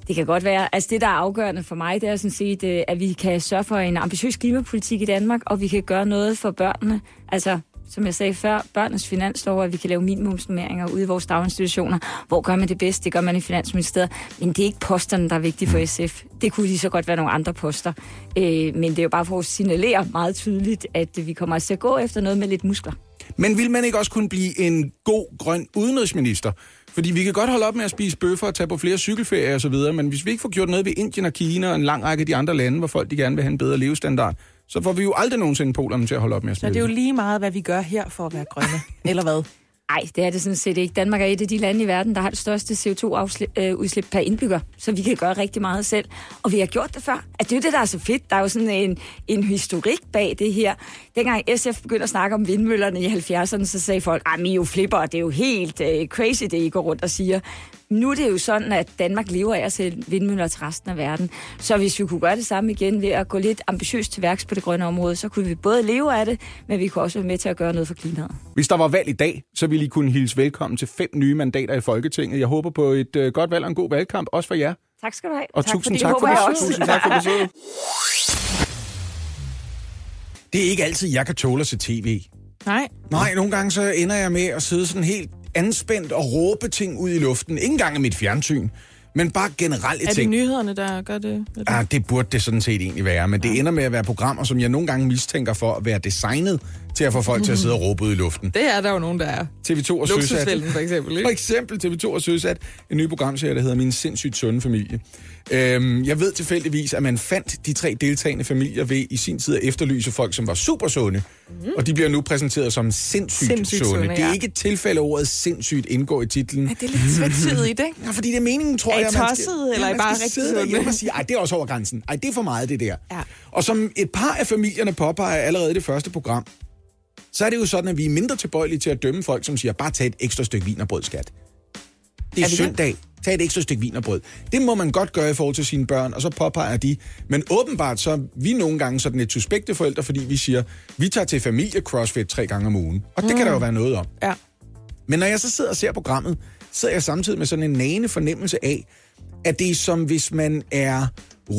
Det kan godt være. Altså, det, der er afgørende for mig, det er sådan set, at vi kan sørge for en ambitiøs klimapolitik i Danmark, og vi kan gøre noget for børnene. Altså... som jeg sagde før, børnenes finanslov, at vi kan lave minimumsnormeringer ude i vores daginstitutioner. Hvor gør man det bedst? Det gør man i Finansministeriet. Men det er ikke posterne, der er vigtige for S F. Det kunne lige så godt være nogle andre poster. Øh, men det er jo bare for at signalere meget tydeligt, at vi kommer altså til at gå efter noget med lidt muskler. Men vil man ikke også kunne blive en god, grøn udenrigsminister? Fordi vi kan godt holde op med at spise bøffer og tage på flere cykelferier og så videre, men hvis vi ikke får gjort noget ved Indien og Kina og en lang række af de andre lande, hvor folk de gerne vil have en bedre levestandard, så får vi jo aldrig nogensinde polerne til at holde op med at spise. Så det er jo lige meget, hvad vi gør her for at være grønne, eller hvad? Nej, det er det sådan set ikke. Danmark er et af de lande i verden, der har det største C O to udslip per indbygger, så vi kan gøre rigtig meget selv. Og vi har gjort det før. At det er jo det, der er så fedt. Der er jo sådan en, en historik bag det her. Dengang S F begyndte at snakke om vindmøllerne i halvfjerdserne, så sagde folk, at I er jo flipper, og det er jo helt uh, crazy, det I går rundt og siger. Nu er det jo sådan, at Danmark lever af at sælge vindmøller til resten af verden. Så hvis vi kunne gøre det samme igen ved at gå lidt ambitiøst til værks på det grønne område, så kunne vi både leve af det, men vi kunne også være med til at gøre noget for klimaet. Hvis der var valg i dag, så ville I kunne hilse velkommen til fem nye mandater i Folketinget. Jeg håber på et øh, godt valg og en god valgkamp, også for jer. Tak skal du have. Og tak tusind, tak for det. Tusind tak for besøget. Det er ikke altid, jeg kan tåle at se tv. Nej. Nej, nogle gange så ender jeg med at sidde sådan helt anspændt og råbe ting ud i luften. Ikke engang af mit fjernsyn, men bare generelle ting. Er det nyhederne, der gør det? Ah, det burde det sådan set egentlig være, men ja. Det ender med at være programmer, som jeg nogle gange mistænker for at være designet til at få folk mm. til at sidde og råbe ud i luften. Det er der jo nogen, der er. T V to og Søsat. For eksempel, ikke? For eksempel T V to og Søsat. En ny programserie, der hedder Min sindssygt sunde familie. Øhm, jeg ved tilfældigvis, at man fandt de tre deltagende familier ved i sin tid at efterlyse folk, som var supersunde. Mm. Og de bliver nu præsenteret som sindssygt, sindssygt sunde. sunde ja. Det er ikke et tilfælde, ordet sindssygt indgår i titlen. Ja, det er lidt svætsydigt, ikke? Ja, fordi det er meningen, tror er jeg, at man skal, eller ja, man bare skal sidde derhjemme og sige, ej, det er også over grænsen. Ej, det er for meget, det der. Ja. Og som et par af familierne påpeger allerede i det første program, så er det jo sådan, at vi er mindre tilbøjelige til at dømme folk, som siger, bare tag et ekstra stykke wienerbrød, skat. Det er, er det søndag. Det? Tag et ekstra stykke wienerbrød. Det må man godt gøre i forhold til sine børn, og så påpeger de. Men åbenbart så er vi nogle gange sådan et suspekte forældre, fordi vi siger, vi tager til familie-crossfit tre gange om ugen. Og det mm. kan der jo være noget om. Ja. Men når jeg så sidder og ser programmet, sidder jeg samtidig med sådan en nagende fornemmelse af, at det er som hvis man er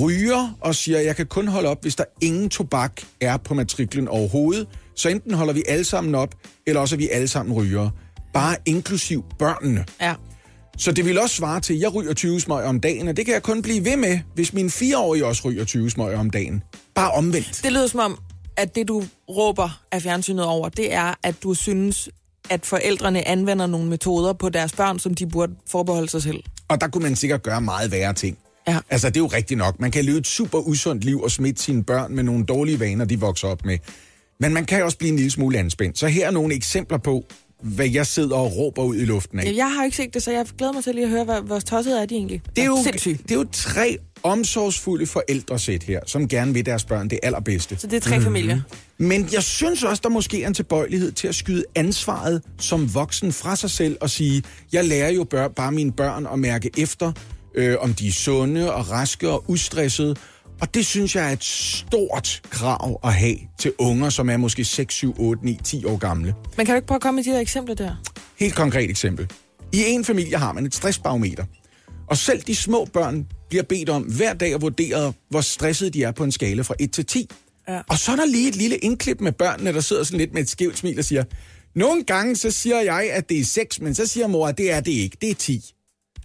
ryger og siger, jeg kan kun holde op, hvis der ingen tobak er på matriklen overhovedet. Så enten holder vi alle sammen op, eller også er vi alle sammen rygere. Bare inklusiv børnene. Ja. Så det vil også svare til, at jeg ryger tyve smøger om dagen, og det kan jeg kun blive ved med, hvis mine fireårige også ryger tyve smøger om dagen. Bare omvendt. Det lyder som om, at det du råber af fjernsynet over, det er, at du synes, at forældrene anvender nogle metoder på deres børn, som de burde forbeholde sig selv. Og der kunne man sikkert gøre meget værre ting. Ja. Altså, det er jo rigtigt nok. Man kan leve et super usundt liv og smitte sine børn med nogle dårlige vaner, de vokser op med. Men man kan også blive en lille smule anspændt. Så her er nogle eksempler på, hvad jeg sidder og råber ud i luften af. Jeg har ikke set det, så jeg glæder mig til lige at høre, hvor tosset er de egentlig. Det er, jo, det er jo tre omsorgsfulde forældresæt her, som gerne vil deres børn det allerbedste. Så det er tre mm-hmm. familier. Men jeg synes også, der måske er en tilbøjelighed til at skyde ansvaret som voksen fra sig selv og sige, jeg lærer jo bare mine børn at mærke efter, øh, om de er sunde og raske og ustressede. Og det synes jeg er et stort krav at have til unger, som er måske seks, syv, otte, ni, ti år gamle. Men kan du ikke prøve at komme med de her eksempler der? Helt konkret eksempel. I en familie har man et stressbarometer. Og selv de små børn bliver bedt om hver dag at vurdere, hvor stressede de er på en skala fra et til ti. Ja. Og så er der lige et lille indklip med børnene, der sidder sådan lidt med et skævt smil og siger, nogle gange så siger jeg, at det er seks, men så siger mor, at det er det ikke, det er ti.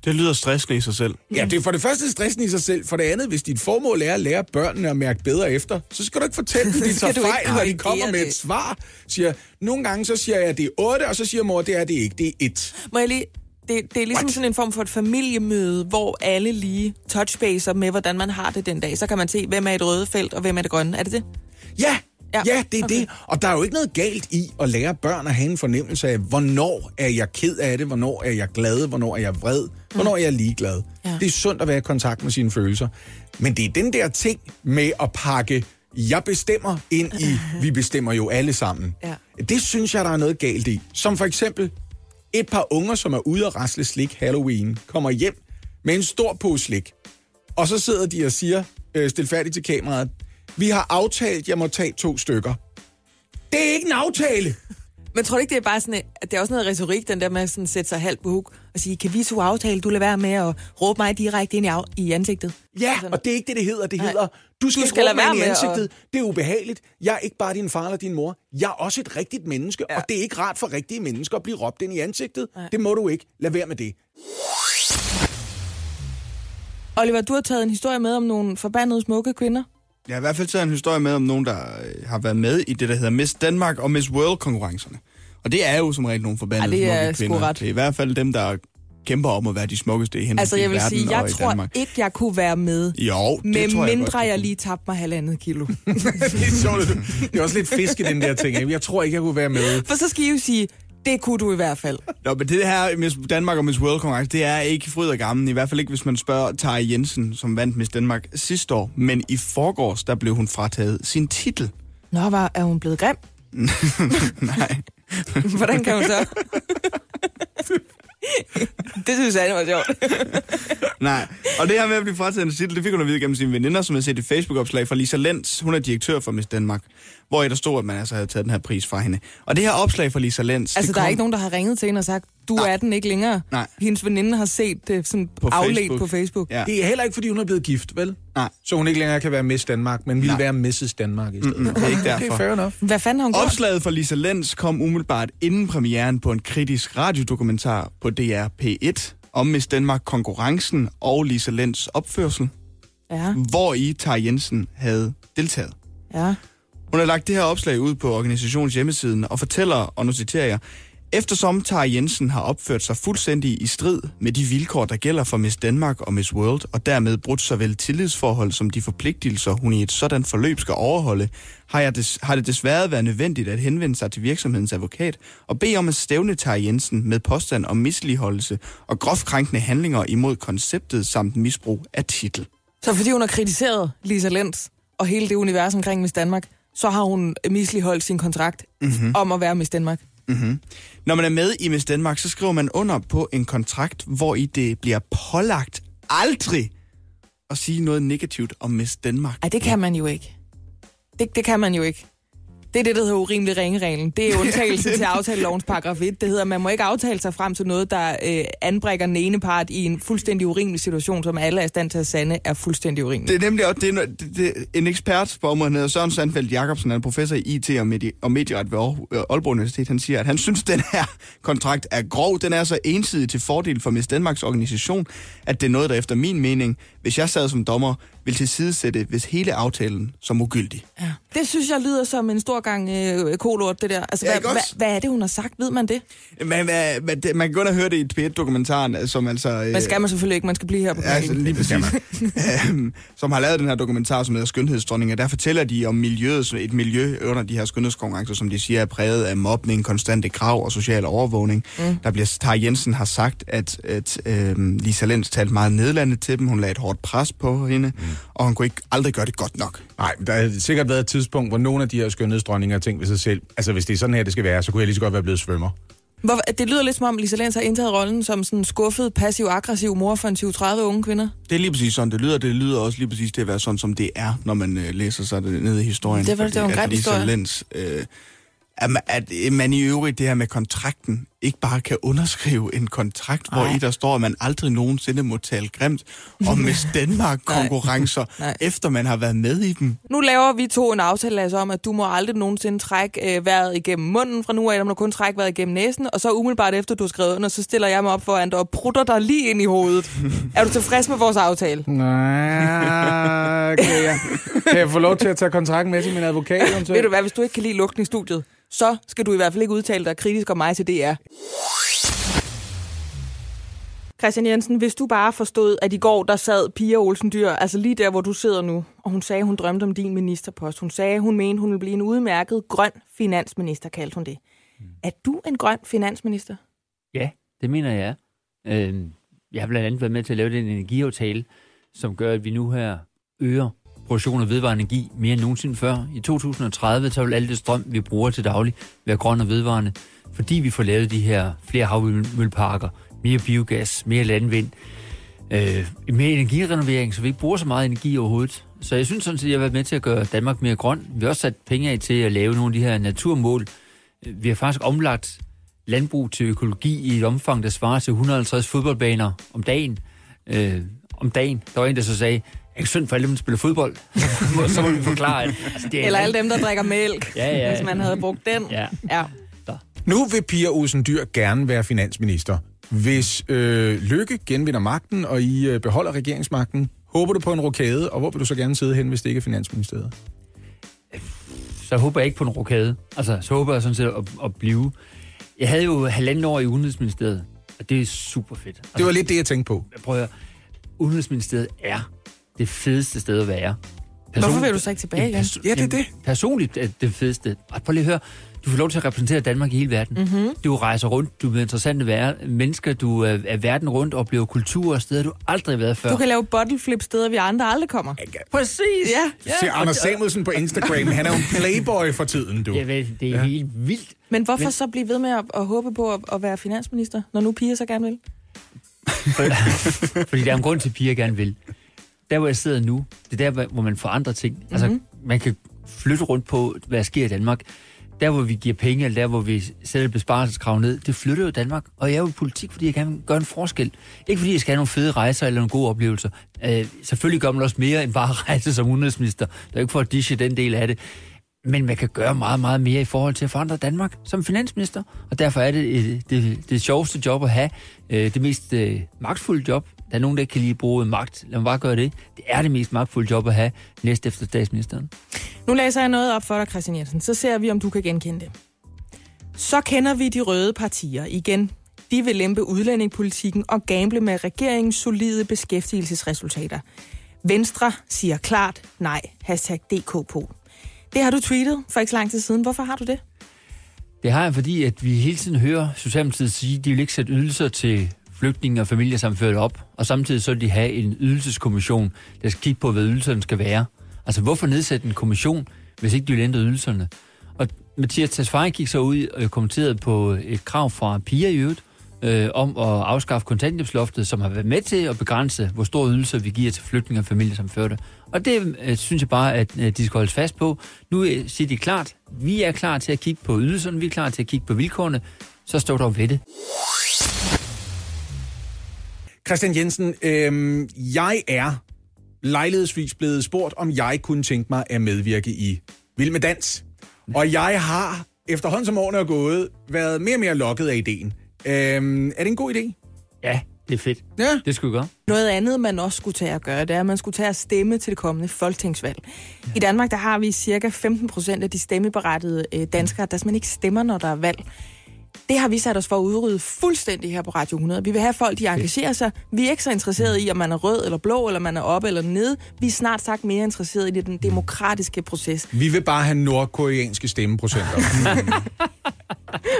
Det lyder stressende i sig selv. Ja, det er for det første stressende i sig selv. For det andet, hvis dit formål er at lære børnene at mærke bedre efter, så skal du ikke fortælle dem, at de tager fejl, når de kommer med et svar. Siger, nogle gange så siger jeg, at det er otte, og så siger mor, det er det ikke, det er et. Må jeg lige... Det, det er ligesom What? sådan en form for et familiemøde, hvor alle lige touchbaser med, hvordan man har det den dag. Så kan man se, hvem er i det røde felt, og hvem er det grønne. Er det det? Ja! Ja, ja, det er okay. det. Og der er jo ikke noget galt i at lære børn at have en fornemmelse af, hvornår er jeg ked af det, hvornår er jeg glad, hvornår er jeg vred, hvornår er jeg ligeglad. Ja. Det er sundt at være i kontakt med sine følelser. Men det er den der ting med at pakke, jeg bestemmer, ind i, vi bestemmer jo alle sammen. Ja. Det synes jeg, der er noget galt i. Som for eksempel, et par unger, som er ude at rasle slik Halloween, kommer hjem med en stor pose slik. Og så sidder de og siger, øh, stilfærdigt til kameraet, vi har aftalt, jeg må tage to stykker. Det er ikke en aftale. Men tror du ikke, det er bare sådan, at det er også noget retorik, den der med at sætte sig halvt på huk og sige, kan vi to aftale, du lader være med at råbe mig direkte ind i, af, i ansigtet? Ja, og, og det er ikke det, det hedder. Det hedder, du skal, du skal råbe mig ind i ansigtet. Og... Det er ubehageligt. Jeg er ikke bare din far eller din mor. Jeg er også et rigtigt menneske, ja. Og det er ikke rart for rigtige mennesker at blive råbt ind i ansigtet. Nej. Det må du ikke. Lad være med det. Oliver, du har taget en historie med om nogle forbandede smukke kvinder. Jeg har i hvert fald taget en historie med om nogen, der har været med i det, der hedder Miss Danmark og Miss World-konkurrencerne. Og det er jo som regel nogle forbandede smukke kvinder. Det er sgu ret. Det er i hvert fald dem, der kæmper om at være de smukkeste i hendes altså, jeg vil sige, verden jeg og i Danmark. Jeg tror ikke, jeg kunne være med, jo, det med tror jeg mindre jeg, jeg lige tabte mig halvandet kilo. Det er sjovt. Det er også lidt fisk i den der ting. Jeg tror ikke, jeg kunne være med. For så skal I jo sige... Det kunne du i hvert fald. Nå, men det her Miss Danmark og Miss World konkurrence, det er ikke fryd og gammen. I hvert fald ikke, hvis man spørger Tara Jensen, som vandt Miss Danmark sidste år. Men i forgårs, der blev hun frataget sin titel. Nå, var, er hun blevet grim? Nej. Hvordan kan hun så? Det synes jeg, det var sjovt. Nej, og det her med at blive frataget sin titel, det fik hun at vide gennem sine veninder, som havde set et Facebook-opslag fra Lisa Lenz. Hun er direktør for Miss Danmark, hvor der stod, at man altså havde taget den her pris fra hende. Og det her opslag fra Lisa Lenz... Altså, der kom... er ikke nogen, der har ringet til hende og sagt, du nej. Er den ikke længere. Nej. Hendes veninde har set det sådan på afledt Facebook. på Facebook. Ja. Det er heller ikke, fordi hun er blevet gift, vel? Nej. Så hun ikke længere kan være Miss Danmark, men vil være Missus Danmark i stedet. Mm-hmm. Det er ikke derfor. Det er fair enough. Hvad fanden har hun gjort? Opslaget fra Lisa Lenz kom umiddelbart inden premieren på en kritisk radiodokumentar på D R P et om Miss Danmark-konkurrencen og Lisa Lenz opførsel, ja. Hvor i Tara Jensen havde deltaget. Ja. Hun har lagt det her opslag ud på organisationens hjemmesiden og fortæller, og nu citerer jeg, eftersom Tara Jensen har opført sig fuldstændig i strid med de vilkår, der gælder for Miss Danmark og Miss World, og dermed brudt såvel tillidsforhold som de forpligtelser, hun i et sådan forløb skal overholde, har, jeg des- har det desværre været nødvendigt at henvende sig til virksomhedens advokat og bede om at stævne Tara Jensen med påstand om misligeholdelse og groft krænkende handlinger imod konceptet samt misbrug af titel. Så fordi hun har kritiseret Lisa Lenz og hele det univers omkring Miss Danmark, så har hun misligeholdt sin kontrakt mm-hmm. om at være Miss Danmark? Mm-hmm. Når man er med i Miss Danmark, så skriver man under på en kontrakt, hvor i det bliver pålagt aldrig at sige noget negativt om Miss Danmark. Ej, det kan man jo ikke. Det, det kan man jo ikke. Det er det, der hedder urimelig ringereglen. Det er undtagelsen til aftalelovens paragraf et. Det hedder, man må ikke aftale sig frem til noget, der øh, anbringer den ene part i en fuldstændig urimelig situation, som alle er i stand til at sande er fuldstændig urimelig. Det er nemlig også det, det, det, en ekspert på området, hedder Søren Sandfeldt Jacobsen, han er professor i I T og, medie, og medieret ved Aalborg Universitet. Han siger, at han synes, at den her kontrakt er grov. Den er så ensidig til fordel for Miss Danmarks organisation, at det er noget, der efter min mening, hvis jeg sad som dommer, vil tilsidesætte, hvis hele aftalen som ugyldig. Ja. Det synes jeg lyder som en stor gang øh, kolort, det der. Altså, ja, hvad, hva, hvad er det, hun har sagt? Ved man det? Man, hva, hva, det, man kan godt have hørt det i P et-dokumentaren, som altså... Øh, Men skal man selvfølgelig ikke, man skal blive her på altså, lige præcis. øhm, som har lavet den her dokumentar, som hedder Skønhedsdronninger. Der fortæller de om miljøet, et miljø under de her skønhedskonkurrencer, som de siger er præget af mobning, konstante krav og social overvågning. Mm. Der bliver Tara Jensen har sagt, at, at øh, Lisa Lenz talte meget nedlandet til dem. Hun lagde et hårdt pres på hende. Mm. Og hun kunne ikke aldrig gøre det godt nok. Nej, der har sikkert været et tidspunkt, hvor nogle af de her skønhedsdronninger tænkte ved sig selv, altså hvis det er sådan her, det skal være, så kunne jeg lige så godt være blevet svømmer. Hvor, det lyder lidt som om, Lisa Lenz har indtaget rollen som sådan skuffet, passiv-aggressiv mor for en tyve til tredive unge kvinder. Det er lige præcis sådan, det lyder. Det lyder også lige præcis til at være sådan, som det er, når man øh, læser sig det nede i historien. Det var, det var en græn historie. Lisa Lenz, øh, at, man, at man i øvrigt det her med kontrakten, ikke bare kan underskrive en kontrakt, hvor i der står, at man aldrig nogensinde må tale grimt om Miss Danmark-konkurrencer, nej. Nej. efter man har været med i dem. Nu laver vi to en aftale, Lasse, om, at du må aldrig nogensinde trække øh, vejret igennem munden fra nu af, du må kun trække vejret igennem næsen, og så umiddelbart efter, du har skrevet under, så stiller jeg mig op foran dig og prutter dig lige ind i hovedet. Er du tilfreds med vores aftale? Nej, kan jeg, kan jeg få lov til at tage kontrakten med til min advokat? Omtød? Ved du hvad, hvis du ikke kan lide lugten i studiet, så skal du i hvert fald ikke udtale dig kritisk om mig til D R. Kristian Jensen, hvis du bare forstod, at i går der sad Pia Olsen Dyhr, altså lige der, hvor du sidder nu, og hun sagde, hun drømte om din ministerpost. Hun sagde, hun mente, hun ville blive en udmærket grøn finansminister, kaldte hun det. Mm. Er du en grøn finansminister? Ja, det mener jeg. Øh, jeg har blandt andet været med til at lave den energiaftale, som gør, at vi nu her øger produktion af vedvarende energi mere end nogensinde før. I to tusind og tredive, så vil alt det strøm, vi bruger til daglig, være grøn og vedvarende, fordi vi får lavet de her flere havvindmølleparker, mere biogas, mere landvind, øh, mere energirenovering, så vi ikke bruger så meget energi overhovedet. Så jeg synes sådan set, at jeg har været med til at gøre Danmark mere grøn. Vi har også sat penge af til at lave nogle af de her naturmål, Vi har faktisk omlagt landbrug til økologi i et omfang, der svarer til et hundrede og halvtreds fodboldbaner om dagen. Øh, om dagen. Der var en, der så sagde, er ikke synd for alle dem, der spiller fodbold? Så må vi forklare. Altså, det er eller en... alle dem, der drikker mælk, ja, ja, ja. Hvis man havde brugt den. Ja. Ja. Nu vil Pia Olsen Dyhr gerne være finansminister. Hvis øh, Løkke genvinder magten, og I øh, beholder regeringsmagten, håber du på en rokade, og hvor vil du så gerne sidde hen, hvis det ikke er finansministeriet? Så håber jeg ikke på en rokade. Altså, så håber jeg sådan set at, at blive... Jeg havde jo halvanden år i Udenrigsministeriet, og det er super fedt. Altså, det var lidt det, jeg tænkte på. Prøv at høre. Udenrigsministeriet er det fedeste sted at være. Person... Hvorfor vil du så ikke tilbage igen? Perso- ja, det er det. Personligt er det fedeste. Og prøv lige at høre. Du får lov til at repræsentere Danmark i hele verden. Mm-hmm. Du rejser rundt, du er interessante vær- mennesker, du er, er verden rundt, oplever kultur og steder, du aldrig har været før. Du kan lave bottleflip steder, vi andre aldrig kommer. Ja. Præcis! Ja. Du ser Anders Samuelsen på Instagram, han er jo en playboy for tiden, du. Jeg ved, det er ja. helt vildt. Men hvorfor Men... så blive ved med at, at håbe på at, at være finansminister, når nu Pia så gerne vil? Fordi der er en grund til, at Pia gerne vil. Der, hvor jeg sidder nu, det er der, hvor man forandrer ting. Mm-hmm. Altså, man kan flytte rundt på, hvad der sker i Danmark. Der, hvor vi giver penge, eller der, hvor vi sætter besparelseskrav ned, det flytter jo Danmark. Og jeg er jo i politik, fordi jeg kan gøre en forskel. Ikke fordi jeg skal have nogle fede rejser eller nogle gode oplevelser. Øh, selvfølgelig gør man også mere end bare rejse som udenrigsminister. Det er jo ikke for at dische den del af det. Men man kan gøre meget, meget mere i forhold til at forandre Danmark som finansminister. Og derfor er det det, det, det sjoveste job at have. Øh, det mest øh, magtfulde job. Der er nogen, der ikke kan lige bruge magt. Lad mig bare gøre det. Det er det mest magtfulde job at have næst efter statsministeren. Nu læser jeg noget op for dig, Kristian Jensen. Så ser vi, om du kan genkende det. Så kender vi de røde partier igen. De vil lempe udlændingepolitikken og gamble med regeringens solide beskæftigelsesresultater. Venstre siger klart nej. Hashtag D K P. Det har du tweetet for ikke så lang tid siden. Hvorfor har du det? Det har jeg, fordi at vi hele tiden hører Socialdemokratiet sige, at de vil ikke sætte ydelser til flygtninge og familiesamført op, og samtidig så vil de have en ydelseskommission, der skal kigge på, hvad ydelserne skal være. Altså, hvorfor nedsætte en kommission, hvis ikke de vil ændre ydelserne? Og Mathias Tesfaye gik så ud og kommenterede på et krav fra Pia i øvrigt, øh, om at afskaffe kontanthjælpsloftet, som har været med til at begrænse, hvor store ydelser vi giver til flygtninge og familiesamførte. Og det øh, synes jeg bare, at øh, de skal holdes fast på. Nu øh, siger de klart, vi er klar til at kigge på ydelserne, vi er klar til at kigge på vilkårene, så står der ved det. Kristian Jensen, øh, jeg er lejlighedsvis blevet spurgt, om jeg kunne tænke mig at medvirke i Vild med Dans. Og jeg har efterhånden som årene er gået, været mere og mere lokket af ideen. Øh, er det en god idé? Ja, det er fedt. Ja. Det skulle vi gøre. Noget andet, man også skulle tage at gøre, det er, at man skulle tage at stemme til det kommende folketingsvalg. Ja. I Danmark, der har vi cirka femten procent af de stemmeberettigede danskere, der simpelthen ikke stemmer, når der er valg. Det har vi sat os for at udrydde fuldstændig her på Radio hundrede. Vi vil have folk, de engagerer sig. Vi er ikke så interesserede i, om man er rød eller blå, eller man er oppe eller nede. Vi er snart sagt mere interesserede i den demokratiske proces. Vi vil bare have nordkoreanske stemmeprocenter.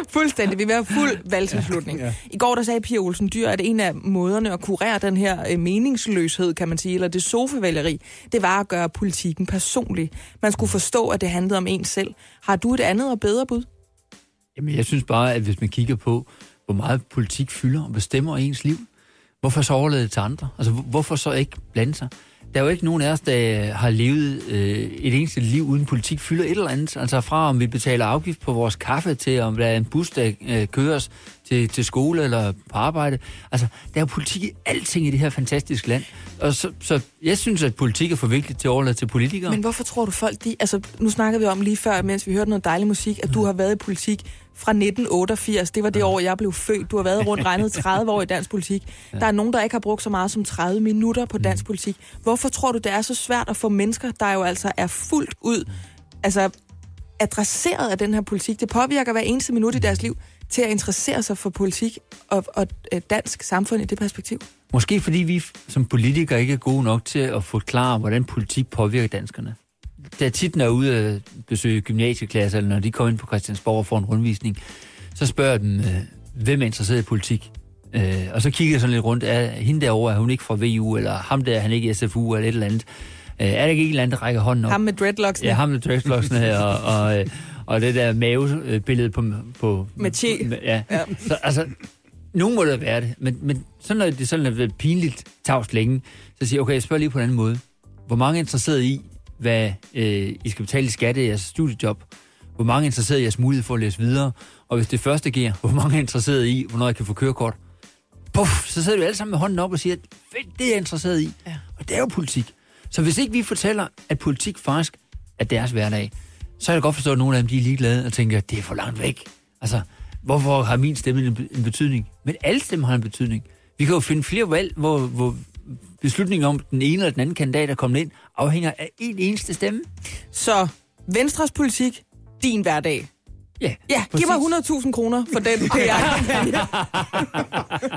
Fuldstændig. Vi vil have fuld valgtilslutning. Ja, ja. I går der sagde Pia Olsen Dyhr, at en af måderne at kurere den her meningsløshed, kan man sige, eller det sofavælgeri, det var at gøre politikken personlig. Man skulle forstå, at det handlede om en selv. Har du et andet og bedre bud? Jamen, jeg synes bare, at hvis man kigger på, hvor meget politik fylder og bestemmer ens liv, hvorfor så overlade det til andre? Altså, hvorfor så ikke blande sig? Der er jo ikke nogen af os, der har levet øh, et eneste liv uden politik fylder et eller andet. Altså fra, om vi betaler afgift på vores kaffe, til om der er en bus, der øh, køres til, til skole eller på arbejde. Altså, der er politik i alting i det her fantastiske land. Og så, så jeg synes, at politik er for vigtigt til at overlade til politikere. Men hvorfor tror du folk, de... Altså, nu snakkede vi om lige før, mens vi hørte noget dejlig musik, at du har været i politik fra nitten otteogfirs. Det var det år, jeg blev født. Du har været rundt regnet tredive år i dansk politik. Der er nogen, der ikke har brugt så meget som tredive minutter på dansk politik. Hvorfor tror du, det er så svært at få mennesker, der jo altså er fuldt ud altså adresseret af den her politik? Det påvirker hver eneste minut i deres liv til at interessere sig for politik og, og dansk samfund i det perspektiv. Måske fordi vi som politikere ikke er gode nok til at forklare, hvordan politik påvirker danskerne. Da tit, når jeg er ude at besøge gymnasieklasser, eller når de kommer ind på Christiansborg og får en rundvisning, så spørger jeg dem, hvem er interesseret i politik? Og så kigger jeg sådan lidt rundt, er hende derovre, er hun ikke fra V U, eller ham der, han ikke S F U, eller et eller andet. Er der ikke en eller anden, der rækker hånden op? Ham med dreadlocksene. Ja, ham med dreadlocksene, og, og, og det der mavebillede på... på med tje. Ja, ja. Så, altså... Nogen må det være det, men, men sådan er det sådan er det pinligt tavst længe. Så siger jeg, okay, jeg spørger lige på en anden måde. Hvor mange er interesseret i, hvad øh, I skal betale i skat i jeres studiejob? hvor mange er interesseret i jeres mulighed for at læse videre, og hvis det første giver, hvor mange er interesseret i, hvornår jeg kan få kørekort, puff, så sidder vi alle sammen med hånden op og siger, det er jeg interesseret i, ja. Og det er jo politik. Så hvis ikke vi fortæller, at politik faktisk er deres hverdag, så er det godt forstået, at nogle af dem de er ligeglade og tænker, det er for langt væk. Altså, hvorfor har min stemme en betydning? Men alle stemmer har en betydning. Vi kan jo finde flere valg, hvor, hvor beslutningen om den ene eller den anden kandidat er kommet ind, afhænger af én eneste stemme. Så Venstres politik, din hverdag. Yeah, ja, præcis. Giv mig hundrede tusind kroner for den P R-kampagne.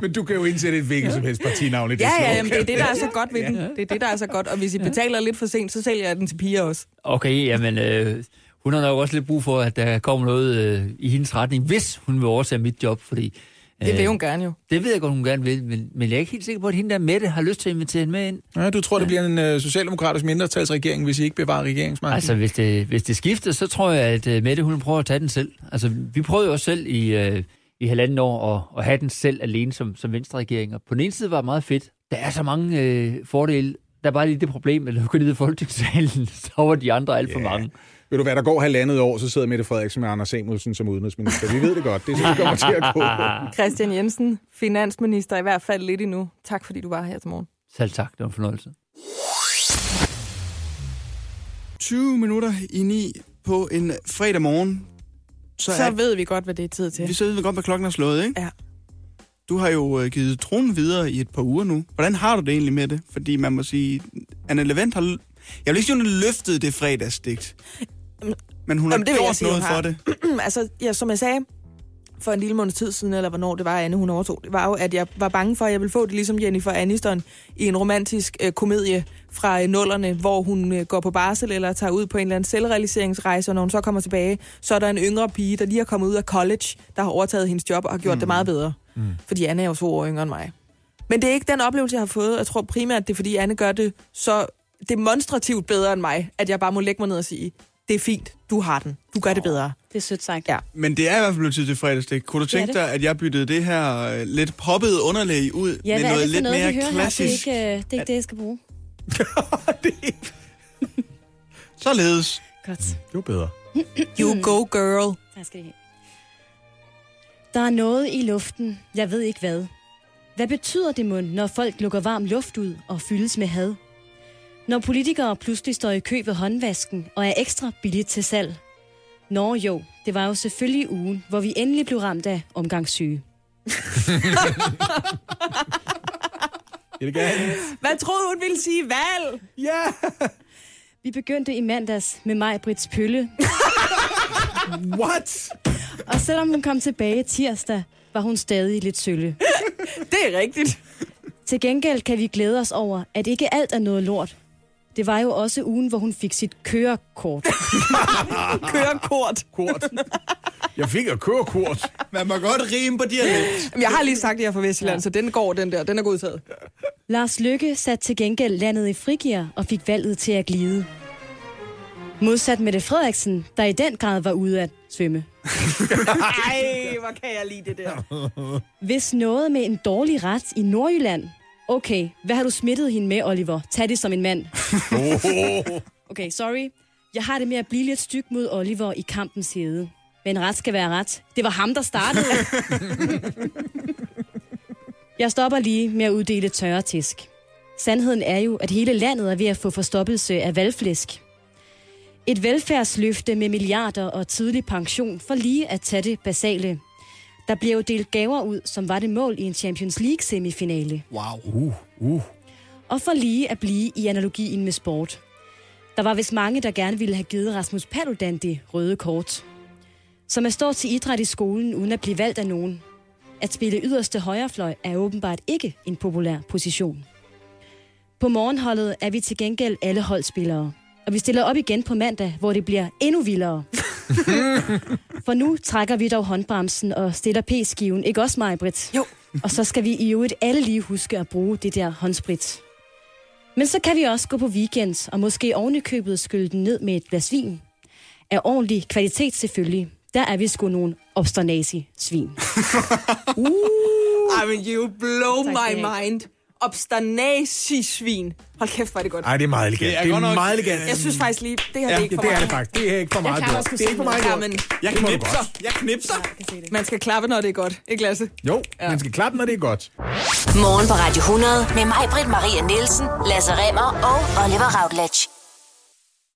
Men du kan jo indsætte et hvilket som helst partinavn i det. Ja, ja, jamen, det er det, der er så godt ved den. Det er det, der er så godt. Og hvis I betaler lidt for sent, så sælger jeg den til Pia også. Okay, jamen øh, hun har nok også lidt brug for, at der kommer noget øh, i hendes retning, hvis hun vil overtage mit job, fordi... Øh, det vil hun gerne jo. Det ved jeg godt, hun gerne vil, men, men jeg er ikke helt sikker på, at hende der Mette har lyst til at invitere hende med ind. Ja, du tror, det bliver en øh, socialdemokratisk mindretalsregering, hvis I ikke bevarer regeringsmagten? Altså, hvis det, hvis det skifter, så tror jeg, at øh, Mette, hun prøver at tage den selv. Altså, vi prøvede jo også selv i, øh, i halvanden år at, at have den selv alene som, som venstreregeringer. På den ene side var det meget fedt. Der er så mange øh, fordele. Der er bare lige det problem, at når du går ned i folketingssalen, så var de andre alt for yeah. mange. Ved du hvad, der går halvandet år, så sidder Mette Frederiksen med Anders Samuelsen som udenrigsminister. Vi ved det godt, det er så, det kommer til at gå. Kristian Jensen, finansminister i hvert fald lidt endnu. Tak fordi du var her til morgen. Selv tak, det var en fornøjelse. tyve minutter i ni på en fredag morgen. Så, så er... ved vi godt, hvad det er tid til. Vi så ved vi godt, hvad klokken er slået, ikke? Ja. Du har jo givet tronen videre i et par uger nu. Hvordan har du det egentlig med det? Fordi man må sige, Anne Levent har... Jeg vil ikke sige, hun har løftet det fredagsdigt. Men hun har Jamen, gjort sige, noget for det. Altså, ja, som jeg sagde, for en lille måneds tid siden, eller hvornår det var, Anne hun overtog, det var jo, at jeg var bange for, at jeg ville få det ligesom Jennifer Aniston i en romantisk øh, komedie fra øh, nullerne, hvor hun øh, går på barsel eller tager ud på en eller anden selvrealiseringsrejse, og når hun så kommer tilbage, så er der en yngre pige, der lige har kommet ud af college, der har overtaget hendes job og har gjort mm. det meget bedre. Mm. Fordi Anne er jo to år yngre end mig. Men det er ikke den oplevelse, jeg har fået. Jeg tror primært, det er, fordi Anne gør det så demonstrativt bedre end mig, at jeg bare må lægge mig ned og sige, det er fint, du har den, du gør det bedre. Det er sødt sagt. Ja. Men det er i hvert fald blevet tid til fredagslæg. Kunne du tænke dig, at jeg byttede det her lidt poppede underlæg ud ja, med noget lidt noget, mere klassisk? Ja, det er ikke det, er ikke det jeg skal bruge. det er ikke... Således. Godt. Jo bedre. You go, girl. Jeg skal det. Der er noget i luften, jeg ved ikke hvad. Hvad betyder det mon, når folk lukker varm luft ud og fyldes med had? Når politikere pludselig står i kø ved håndvasken og er ekstra billigt til salg. Nå jo, det var jo selvfølgelig ugen, hvor vi endelig blev ramt af omgangssyge. Hvad troede hun ville sige? Valg! Ja! Yeah. Vi begyndte i mandags med Majbritts pølle. What? Og selvom hun kom tilbage tirsdag, var hun stadig lidt sølle. Det er rigtigt. Til gengæld kan vi glæde os over, at ikke alt er noget lort. Det var jo også ugen, hvor hun fik sit kørekort. kørekort. Kort. Jeg fik et kørekort. Man må godt rime på dialekt. Jeg har lige sagt, at jeg er fra Vestjylland, ja. Så den går, den der. Den er godtaget. Lars Løkke satte til gengæld landet i frigear og fik valget til at glide. Modsat Mette Frederiksen, der i den grad var ude at svømme. Ej, hvor kan jeg lide det der. Hvis noget med en dårlig ret i Nordjylland. Okay, hvad har du smittet hende med, Oliver? Tag det som en mand. Okay, sorry. Jeg har det med at blive lidt styg mod Oliver i kampens hede. Men ret skal være ret. Det var ham, der startede. Jeg stopper lige med at uddele tørre tisk. Sandheden er jo, at hele landet er ved at få forstoppelse af valgflæsk. Et velfærdsløfte med milliarder og tidlig pension for lige at tage det basale. Der bliver jo delt gaver ud, som var det mål i en Champions League-semifinale. Wow. Uh, uh. Og for lige at blive i analogien med sport. Der var vist mange, der gerne ville have givet Rasmus Paludan det røde kort. Som at stå til idræt i skolen uden at blive valgt af nogen. At spille yderste højrefløj er åbenbart ikke en populær position. På morgenholdet er vi til gengæld alle holdspillere. Og vi stiller op igen på mandag, hvor det bliver endnu vildere. For nu trækker vi dog håndbremsen og stiller p-skiven, ikke også Majbritt? Jo. Og så skal vi i øvrigt alle lige huske at bruge det der håndsprit. Men så kan vi også gå på weekend, og måske ovenikøbet skylle den ned med et glas vin. Af ordentlig kvalitet selvfølgelig. Der er vi sgu nogle obsternasi-svin. uh. I mean, you blow my mind. obsternasisvin. Hold kæft, var det godt. Nej, det er meget elegant. Det er, det er godt nok meget elegant. Jeg synes faktisk lige, det her ja, det er ikke for meget. Ja, det er det faktisk. Det er ikke for meget godt. Det er ikke for meget godt. Men jeg knipser. Jeg knipser. Ja, jeg man skal klappe, når det er godt. Ikke, Lasse? Jo, ja. Man skal klappe, når det er godt. Morgen på Radio hundrede med Majbritt Maria Nielsen, Lasse Remmer og Oliver Routledge.